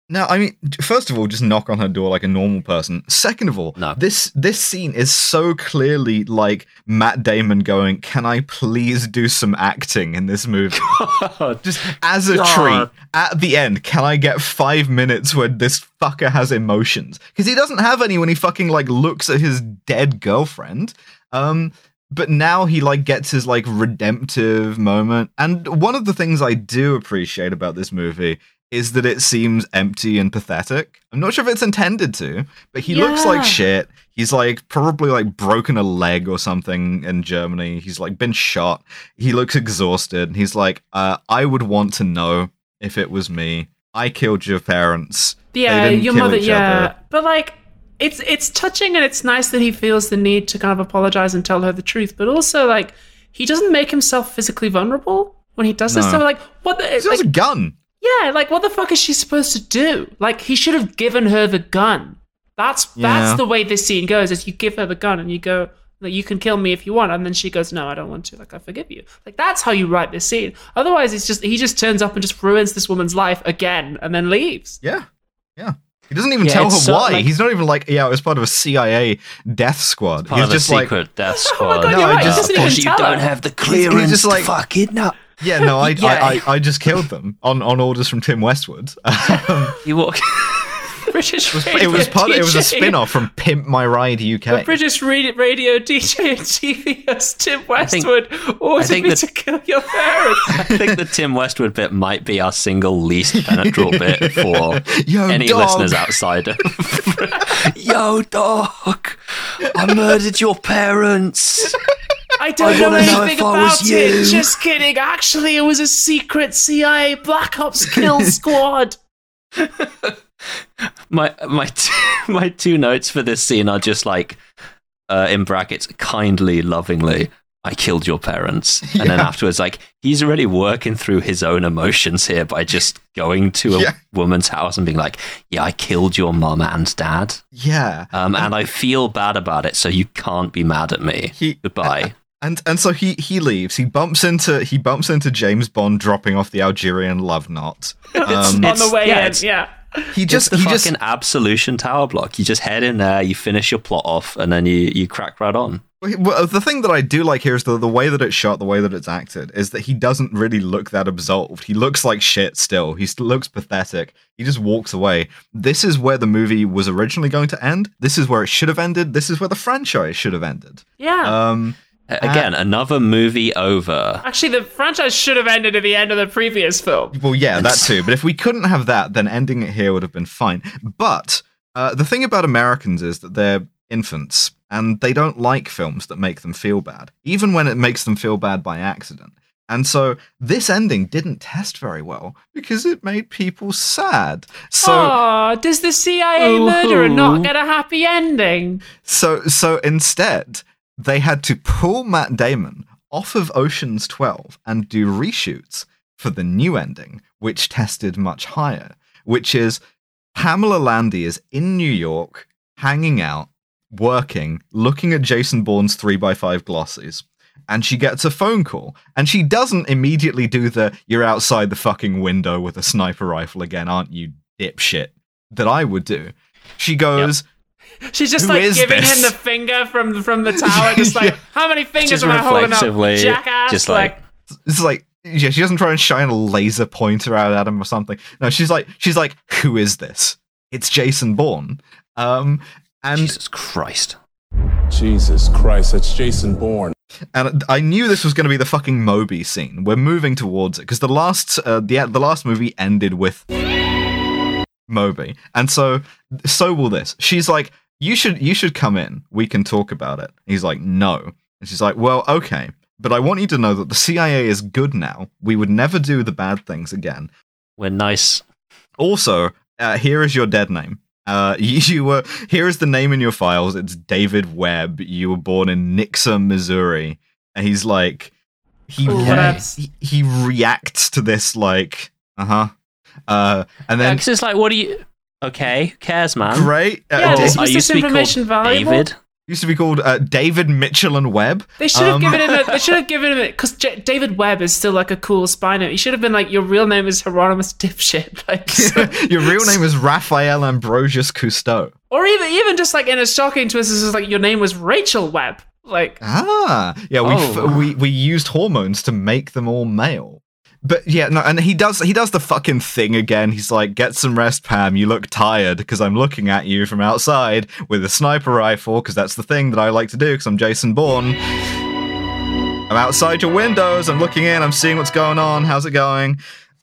No, I mean, first of all, just knock on her door like a normal person. Second of all, no. this this scene is so clearly like Matt Damon going, can I please do some acting in this movie? God. Just as a God. treat, at the end, can I get five minutes where this fucker has emotions? Because he doesn't have any when he fucking like looks at his dead girlfriend. Um, but now he like gets his like redemptive moment. And one of the things I do appreciate about this movie is that it seems empty and pathetic. I'm not sure if it's intended to, but he yeah. looks like shit. He's like probably like broken a leg or something in Germany. He's like been shot. He looks exhausted. And he's like, uh, I would want to know if it was me. I killed your parents. Yeah, your mother. Yeah, other. But like it's it's touching and it's nice that he feels the need to kind of apologize and tell her the truth. But also like he doesn't make himself physically vulnerable when he does no. this. So like what? The, he like, has a gun. Yeah, like, what the fuck is she supposed to do? Like, he should have given her the gun. That's yeah. that's the way this scene goes, is you give her the gun and you go, like, you can kill me if you want. And then she goes, no, I don't want to. Like, I forgive you. Like, that's how you write this scene. Otherwise, it's just he just turns up and just ruins this woman's life again and then leaves. Yeah, yeah. He doesn't even yeah, tell her so, why. Like, he's not even like, yeah, it was part of a C I A death squad. Part he's of just a secret like, death squad. Oh my God, no, you're right. Just, he doesn't of course even you tell don't her. have the clearance he's, he's just like, to fuck it up. Yeah, no, I, yeah. I, I I just killed them on, on orders from Tim Westwood. Um, you walk. British it was, radio it was part, D J. It was a spin-off from Pimp My Ride U K. The British radio D J and T V host Tim Westwood ordered me the, to kill your parents. I think the Tim Westwood bit might be our single least penetrable bit for Yo, any dog. listeners outside of... Yo, dog! I murdered your parents! I don't I know anything know about it. Just kidding. Actually, it was a secret C I A Black Ops kill squad. my my t- my two notes for this scene are just like uh, in brackets, kindly, lovingly, I killed your parents. And yeah. then afterwards, like, he's already working through his own emotions here by just going to a yeah. woman's house and being like, yeah, I killed your mum and dad. Yeah. Um, and I feel bad about it, so you can't be mad at me. He, Goodbye. Uh, And and so he, he leaves. He bumps into he bumps into James Bond dropping off the Algerian love knot. Um, on the way yeah, in, yeah. He just it's the he fucking just, absolution tower block. You just head in there, you finish your plot off, and then you, you crack right on. Well, the thing that I do like here is the the way that it's shot, the way that it's acted, is that he doesn't really look that absolved. He looks like shit still. He still looks pathetic. He just walks away. This is where the movie was originally going to end. This is where it should have ended. This is where the franchise should have ended. Yeah. Um. Again, uh, another movie over. Actually, the franchise should have ended at the end of the previous film. Well, yeah, that too. But if we couldn't have that, then ending it here would have been fine. But uh, the thing about Americans is that they're infants, and they don't like films that make them feel bad, even when it makes them feel bad by accident. And so this ending didn't test very well because it made people sad. So, aww, does the C I A ooh. murderer not get a happy ending? So, so instead... they had to pull Matt Damon off of Ocean's twelve and do reshoots for the new ending, which tested much higher, which is Pamela Landy is in New York, hanging out, working, looking at Jason Bourne's three by five glossies, and she gets a phone call, and she doesn't immediately do the, you're outside the fucking window with a sniper rifle again, aren't you, dipshit, that I would do. She goes... Yep. She's just Who like giving this? him the finger from from the tower, just like yeah. how many fingers am I holding up, jackass? Just like, like it's like yeah, she doesn't try and shine a laser pointer out at him or something. No, she's like she's like, who is this? It's Jason Bourne. Um, and Jesus Christ, Jesus Christ, that's Jason Bourne. And I knew this was going to be the fucking Moby scene. We're moving towards it because the last uh, the the last movie ended with Moby, and so so will this. She's like. You should you should come in. We can talk about it. And he's like, no. And she's like, well, okay. But I want you to know that the C I A is good now. We would never do the bad things again. We're nice. Also, uh, here is your dead name. Uh, you, you were here is the name in your files. It's David Webb. You were born in Nixa, Missouri. And he's like, he re- he, he reacts to this like, uh-huh. Uh, and then because yeah, it's like, what do you? Okay, who cares, man? Great. Uh, yeah, was I this information valuable? David. Used to be called uh, David Mitchell and Webb. They should have um, given him. A, they should have given him it because J- David Webb is still like a cool spy name. He should have been like, your real name is Hieronymus Dipshit. Like, so, your real name is Raphael Ambrosius Cousteau. Or even even just like in a shocking twist, this is like your name was Rachel Webb. Like ah, yeah, we oh. f- we we used hormones to make them all male. But yeah, no, and he does he does the fucking thing again. He's like, get some rest, Pam. You look tired because I'm looking at you from outside with a sniper rifle because that's the thing that I like to do because I'm Jason Bourne. I'm outside your windows. I'm looking in. I'm seeing what's going on. How's it going?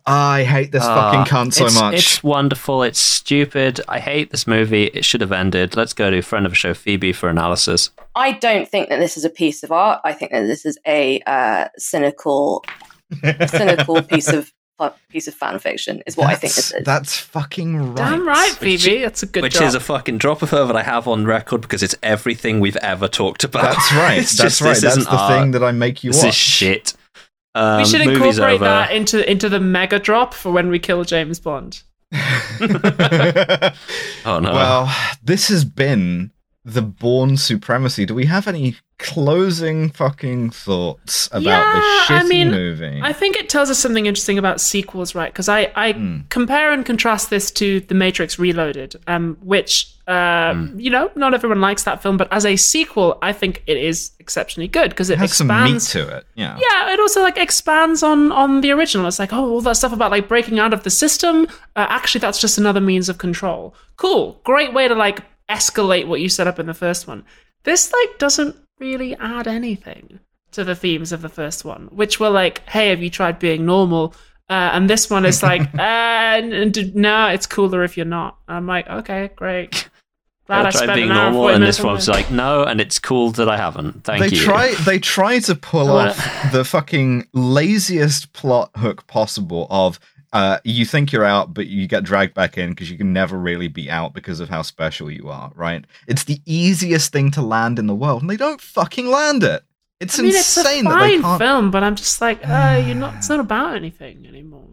I hate this uh, fucking cunt so it's, much. It's wonderful. It's stupid. I hate this movie. It should have ended. Let's go to a friend of the show, Phoebe, for analysis. I don't think that this is a piece of art. I think that this is a uh, cynical... a cynical piece of piece of fan fiction is what that's, I think this is. That's fucking right. Damn right, Phoebe. That's a good Which job. Is a fucking drop of her that I have on record because it's everything we've ever talked about. That's right. It's that's just, right. That's the art. Thing that I make you this watch. This is shit. Um, we should incorporate that into, into the mega drop for when we kill James Bond. Oh, no. Well, this has been The Bourne Supremacy. Do we have any closing fucking thoughts about yeah, this shitty I mean, movie? I think it tells us something interesting about sequels, right? Because I, I mm. compare and contrast this to The Matrix Reloaded, um, which, uh, mm. you know, not everyone likes that film, but as a sequel, I think it is exceptionally good because it, it has expands, some meat to it. Yeah, yeah, it also like expands on on the original. It's like, oh, all that stuff about like breaking out of the system. Uh, actually, that's just another means of control. Cool, great way to like escalate what you set up in the first one. This like doesn't really add anything to the themes of the first one, which were like, hey, have you tried being normal? Uh, and this one is like, uh, n- n- no, it's cooler if you're not. And I'm like, okay, great. Glad I tried being normal, and this one's like, no, and it's cool that I haven't. Thank you. They try, they try to pull off the fucking laziest plot hook possible of, Uh, you think you're out, but you get dragged back in because you can never really be out because of how special you are, right? It's the easiest thing to land in the world, and they don't fucking land it. It's I mean, insane it's that they can't. It's a fine film, but I'm just like, uh, you're not. It's not about anything anymore.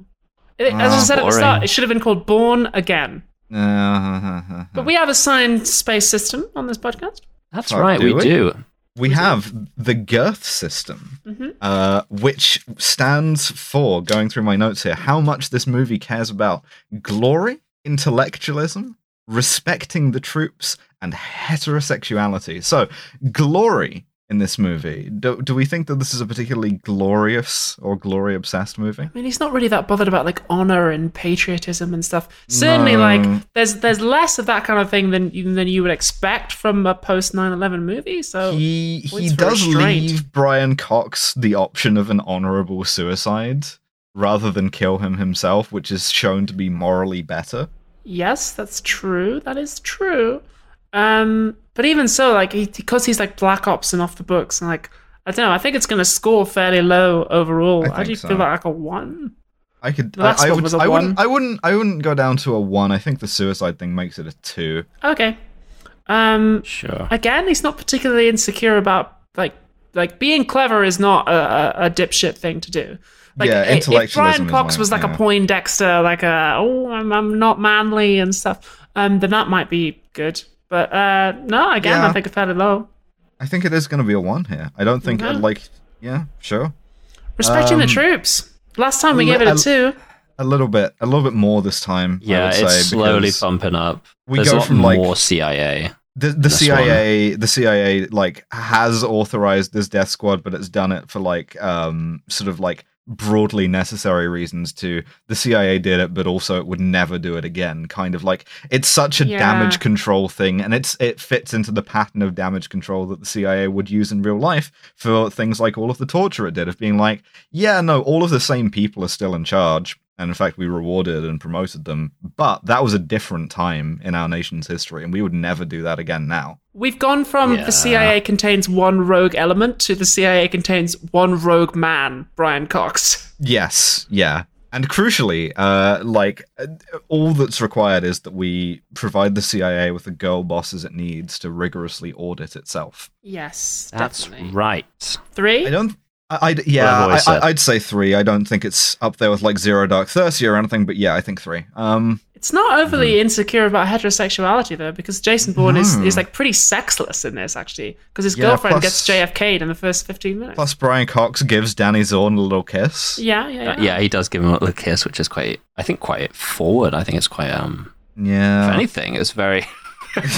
It, as oh, I said boring. At the start, it should have been called Bourne Again. Uh, but we have a signed space system on this podcast. That's Fuck, right, do we, we do. We have the girth system, mm-hmm. uh, which stands for, going through my notes here, how much this movie cares about glory, intellectualism, respecting the troops, and heterosexuality. So, glory in this movie. Do, do we think that this is a particularly glorious or glory-obsessed movie? I mean, he's not really that bothered about, like, honor and patriotism and stuff. Certainly, no. like, there's there's less of that kind of thing than, than you would expect from a post nine eleven movie, so... He, he does restraint. Leave Brian Cox the option of an honorable suicide rather than kill him himself, which is shown to be morally better. Yes, that's true. That is true. Um... But even so, like, he, because he's like Black Ops and off the books, and like, I don't know, I think it's going to score fairly low overall. I do you so. feel like a one? I could. The last I, I, would, was a I one. wouldn't. I wouldn't. I wouldn't go down to a one. I think the suicide thing makes it a two. Okay. Um, sure. Again, he's not particularly insecure about like like being clever is not a, a, a dipshit thing to do. Like, yeah, intellectualism. If Brian Cox like, was like yeah. a Poindexter, like a oh, I'm, I'm not manly and stuff, um, then that might be good. But, uh, no, again, yeah. I think it's fairly low. I think it is going to be a one here. I don't think, okay. I'd like, yeah, sure. Respecting um, the troops. Last time we li- gave it a, a two. A little bit. A little bit more this time, yeah, I would say. Yeah, it's slowly bumping up. We There's go a lot from, like, more C I A. The, the C I A, one. the C I A, like, has authorized this death squad, but it's done it for, like, um, sort of, like, broadly necessary reasons to the C I A did it, but also it would never do it again. Kind of like it's such a yeah. damage control thing, and it's it fits into the pattern of damage control that the C I A would use in real life for things like all of the torture it did, of being like, yeah, no, all of the same people are still in charge, and in fact we rewarded and promoted them, but that was a different time in our nation's history, and we would never do that again now. We've gone from yeah. the C I A contains one rogue element to the C I A contains one rogue man, Brian Cox. Yes, yeah. And crucially, uh, like, all that's required is that we provide the C I A with the girl bosses it needs to rigorously audit itself. Yes, that's definitely. right. Three? I don't... I, I'd, yeah, well, I, I, I'd say three. I don't think it's up there with, like, Zero Dark Thirty or anything, but yeah, I think three. Um... It's not overly mm-hmm. insecure about heterosexuality, though, because Jason Bourne no. is, is like pretty sexless in this, actually, because his yeah, girlfriend plus, gets J F K'd in the first fifteen minutes. Plus Brian Cox gives Danny Zorn a little kiss. Yeah, yeah, yeah. Uh, yeah, he does give him a little kiss, which is quite, I think, quite forward. I think it's quite, um, yeah. if anything, it's very...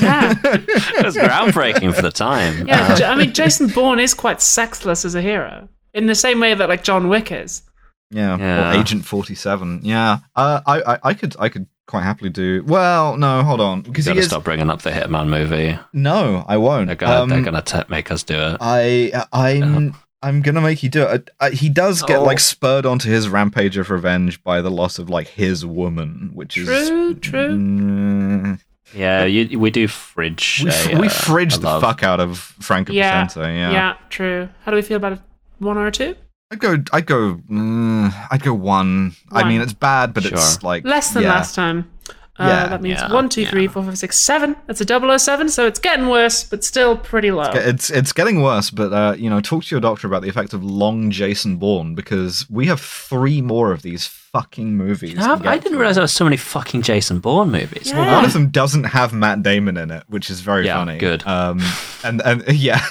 yeah. It was groundbreaking for the time. Yeah, uh, I mean, Jason Bourne is quite sexless as a hero, in the same way that, like, John Wick is. Yeah, yeah. Or Agent forty-seven. Yeah, uh, I, I, I could, I could... quite happily do well. No, hold on. Because you gotta he is... stop bringing up the Hitman movie. No, I won't. They're gonna, um, they're gonna t- make us do it. I, I'm, yeah. I'm gonna make you do it. I, I, he does get oh. like spurred onto his rampage of revenge by the loss of like his woman, which true, is true, true. Mm, yeah, you, we do fridge. We, f- a, we fridge uh, the love. fuck out of Franka yeah, Potente. Yeah, yeah, true. How do we feel about a one or a two? I'd go. I'd go. Mm, I'd go one. one. I mean, it's bad, but sure. it's like less than yeah. last time. Uh, yeah, that means yeah, one, two, yeah. three, four, five, six, seven. That's a double oh seven, so it's getting worse, but still pretty low. It's it's, it's getting worse, but uh, you know, talk to your doctor about the effect of long Jason Bourne, because we have three more of these fucking movies. I, I didn't realize there were so many fucking Jason Bourne movies. Yeah. Well, one of them doesn't have Matt Damon in it, which is very yeah, funny. Good. Um, and and yeah.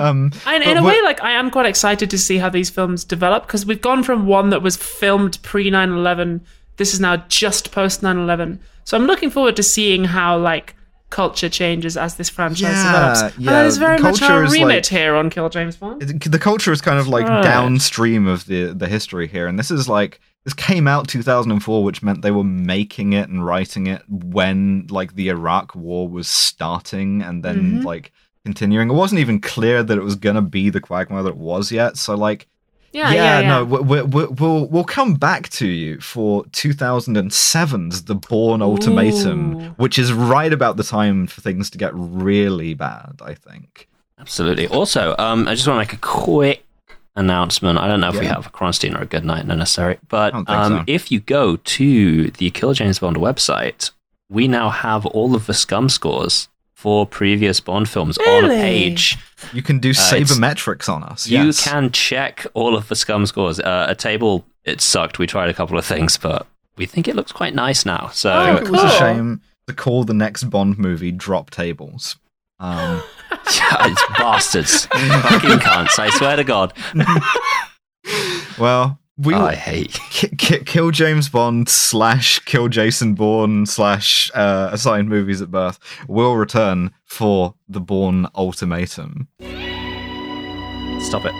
Um, and in a way, like, I am quite excited to see how these films develop, because we've gone from one that was filmed pre nine eleven, this is now just post nine eleven. So I'm looking forward to seeing how, like, culture changes as this franchise yeah, develops. Yeah. And there's very much our remit like, here on Kill James Bond. The culture is kind of like right. downstream of the, the history here. And this is like, this came out two thousand four, which meant they were making it and writing it when like the Iraq War was starting and then mm-hmm. like continuing. It wasn't even clear that it was going to be the quagmire that it was yet. So like, Yeah, yeah, yeah, yeah, no, we're, we're, we'll we'll come back to you for two thousand seven's The Bourne Ultimatum, Ooh. which is right about the time for things to get really bad, I think. Absolutely. Also, um, I just want to make a quick announcement. I don't know if yeah. we have a Kronstein or a Goodnight, not necessary, but um, so. if you go to the Kill James Bond website, we now have all of the scum scores for previous Bond films really? on a page. You can do sabermetrics uh, on us. You yes. can check all of the scum scores. Uh, a table, it sucked. We tried a couple of things, but we think it looks quite nice now. So oh, cool. It was a shame to call the next Bond movie Drop Tables. Um, yeah, it's bastards. Fucking cunts, I swear to God. Well, we oh, I hate k- k- Kill James Bond slash Kill Jason Bourne slash uh, Assigned Movies at Birth will return for The Bourne Ultimatum. Stop it.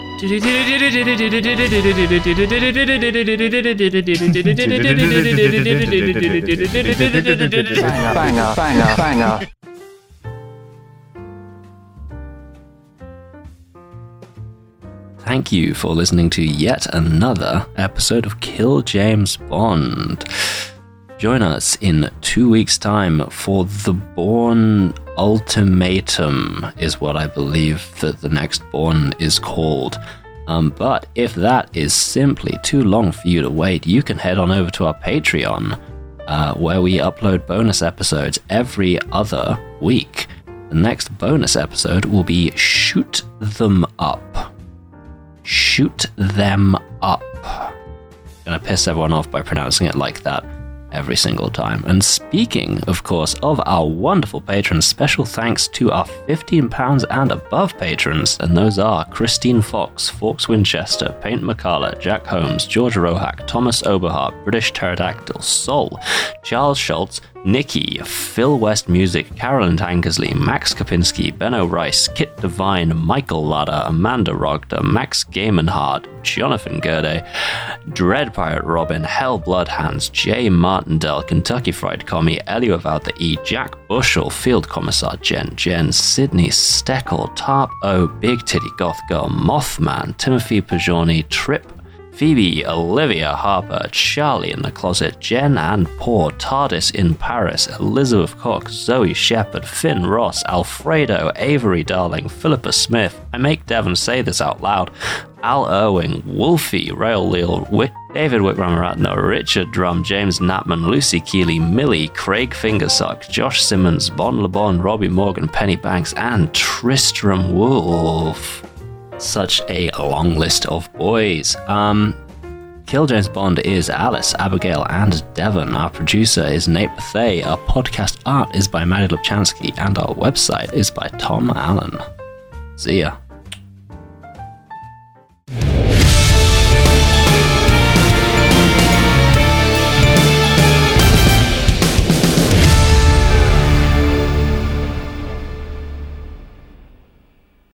Banger, banger, banger. Thank you for listening to yet another episode of Kill James Bond. Join us in two weeks' time for The Bourne Ultimatum, is what I believe that the next Bourne is called. Um, but if that is simply too long for you to wait, you can head on over to our Patreon, uh, where we upload bonus episodes every other week. The next bonus episode will be Shoot Them Up. Shoot them up. I'm gonna piss everyone off by pronouncing it like that every single time. And speaking, of course, of our wonderful patrons, special thanks to our fifteen pounds and above patrons, and those are Christine Fox, Fawkes Winchester, Paint McCullough, Jack Holmes, George Rohack, Thomas Oberhart, British Pterodactyl, Soul, Charles Schultz, Nikki, Phil West Music, Carolyn Tankersley, Max Kapinski, Benno Rice, Kit Devine, Michael Ladder, Amanda Rogder, Max Gaimanhard, Jonathan Gerde, Dread Pirate Robin, Hell Bloodhands, J. Martindale, Kentucky Fried Commie, Elio Without the E, Jack Bushell, Field Commissar Jen Jen, Sydney Steckel, Tarp O, Big Titty Goth Girl, Mothman, Timothy Pajorni, Trip, Phoebe, Olivia Harper, Charlie in the Closet, Jen and Poor, TARDIS in Paris, Elizabeth Cox, Zoe Shepherd, Finn Ross, Alfredo, Avery Darling, Philippa Smith, I make Devon say this out loud, Al Irwing, Wolfie, Rail Leal, Wick, David Wickramaratna, Richard Drum, James Knappman, Lucy Keeley, Millie, Craig Fingersuck, Josh Simmons, Bon LeBon, Robbie Morgan, Penny Banks, and Tristram Wolfe. Such a long list of boys. Um, Kill James Bond is Alice, Abigail, and Devon. Our producer is Nate Bethay. Our podcast art is by Maddie Lubchansky, and our website is by Tom Allen. See ya.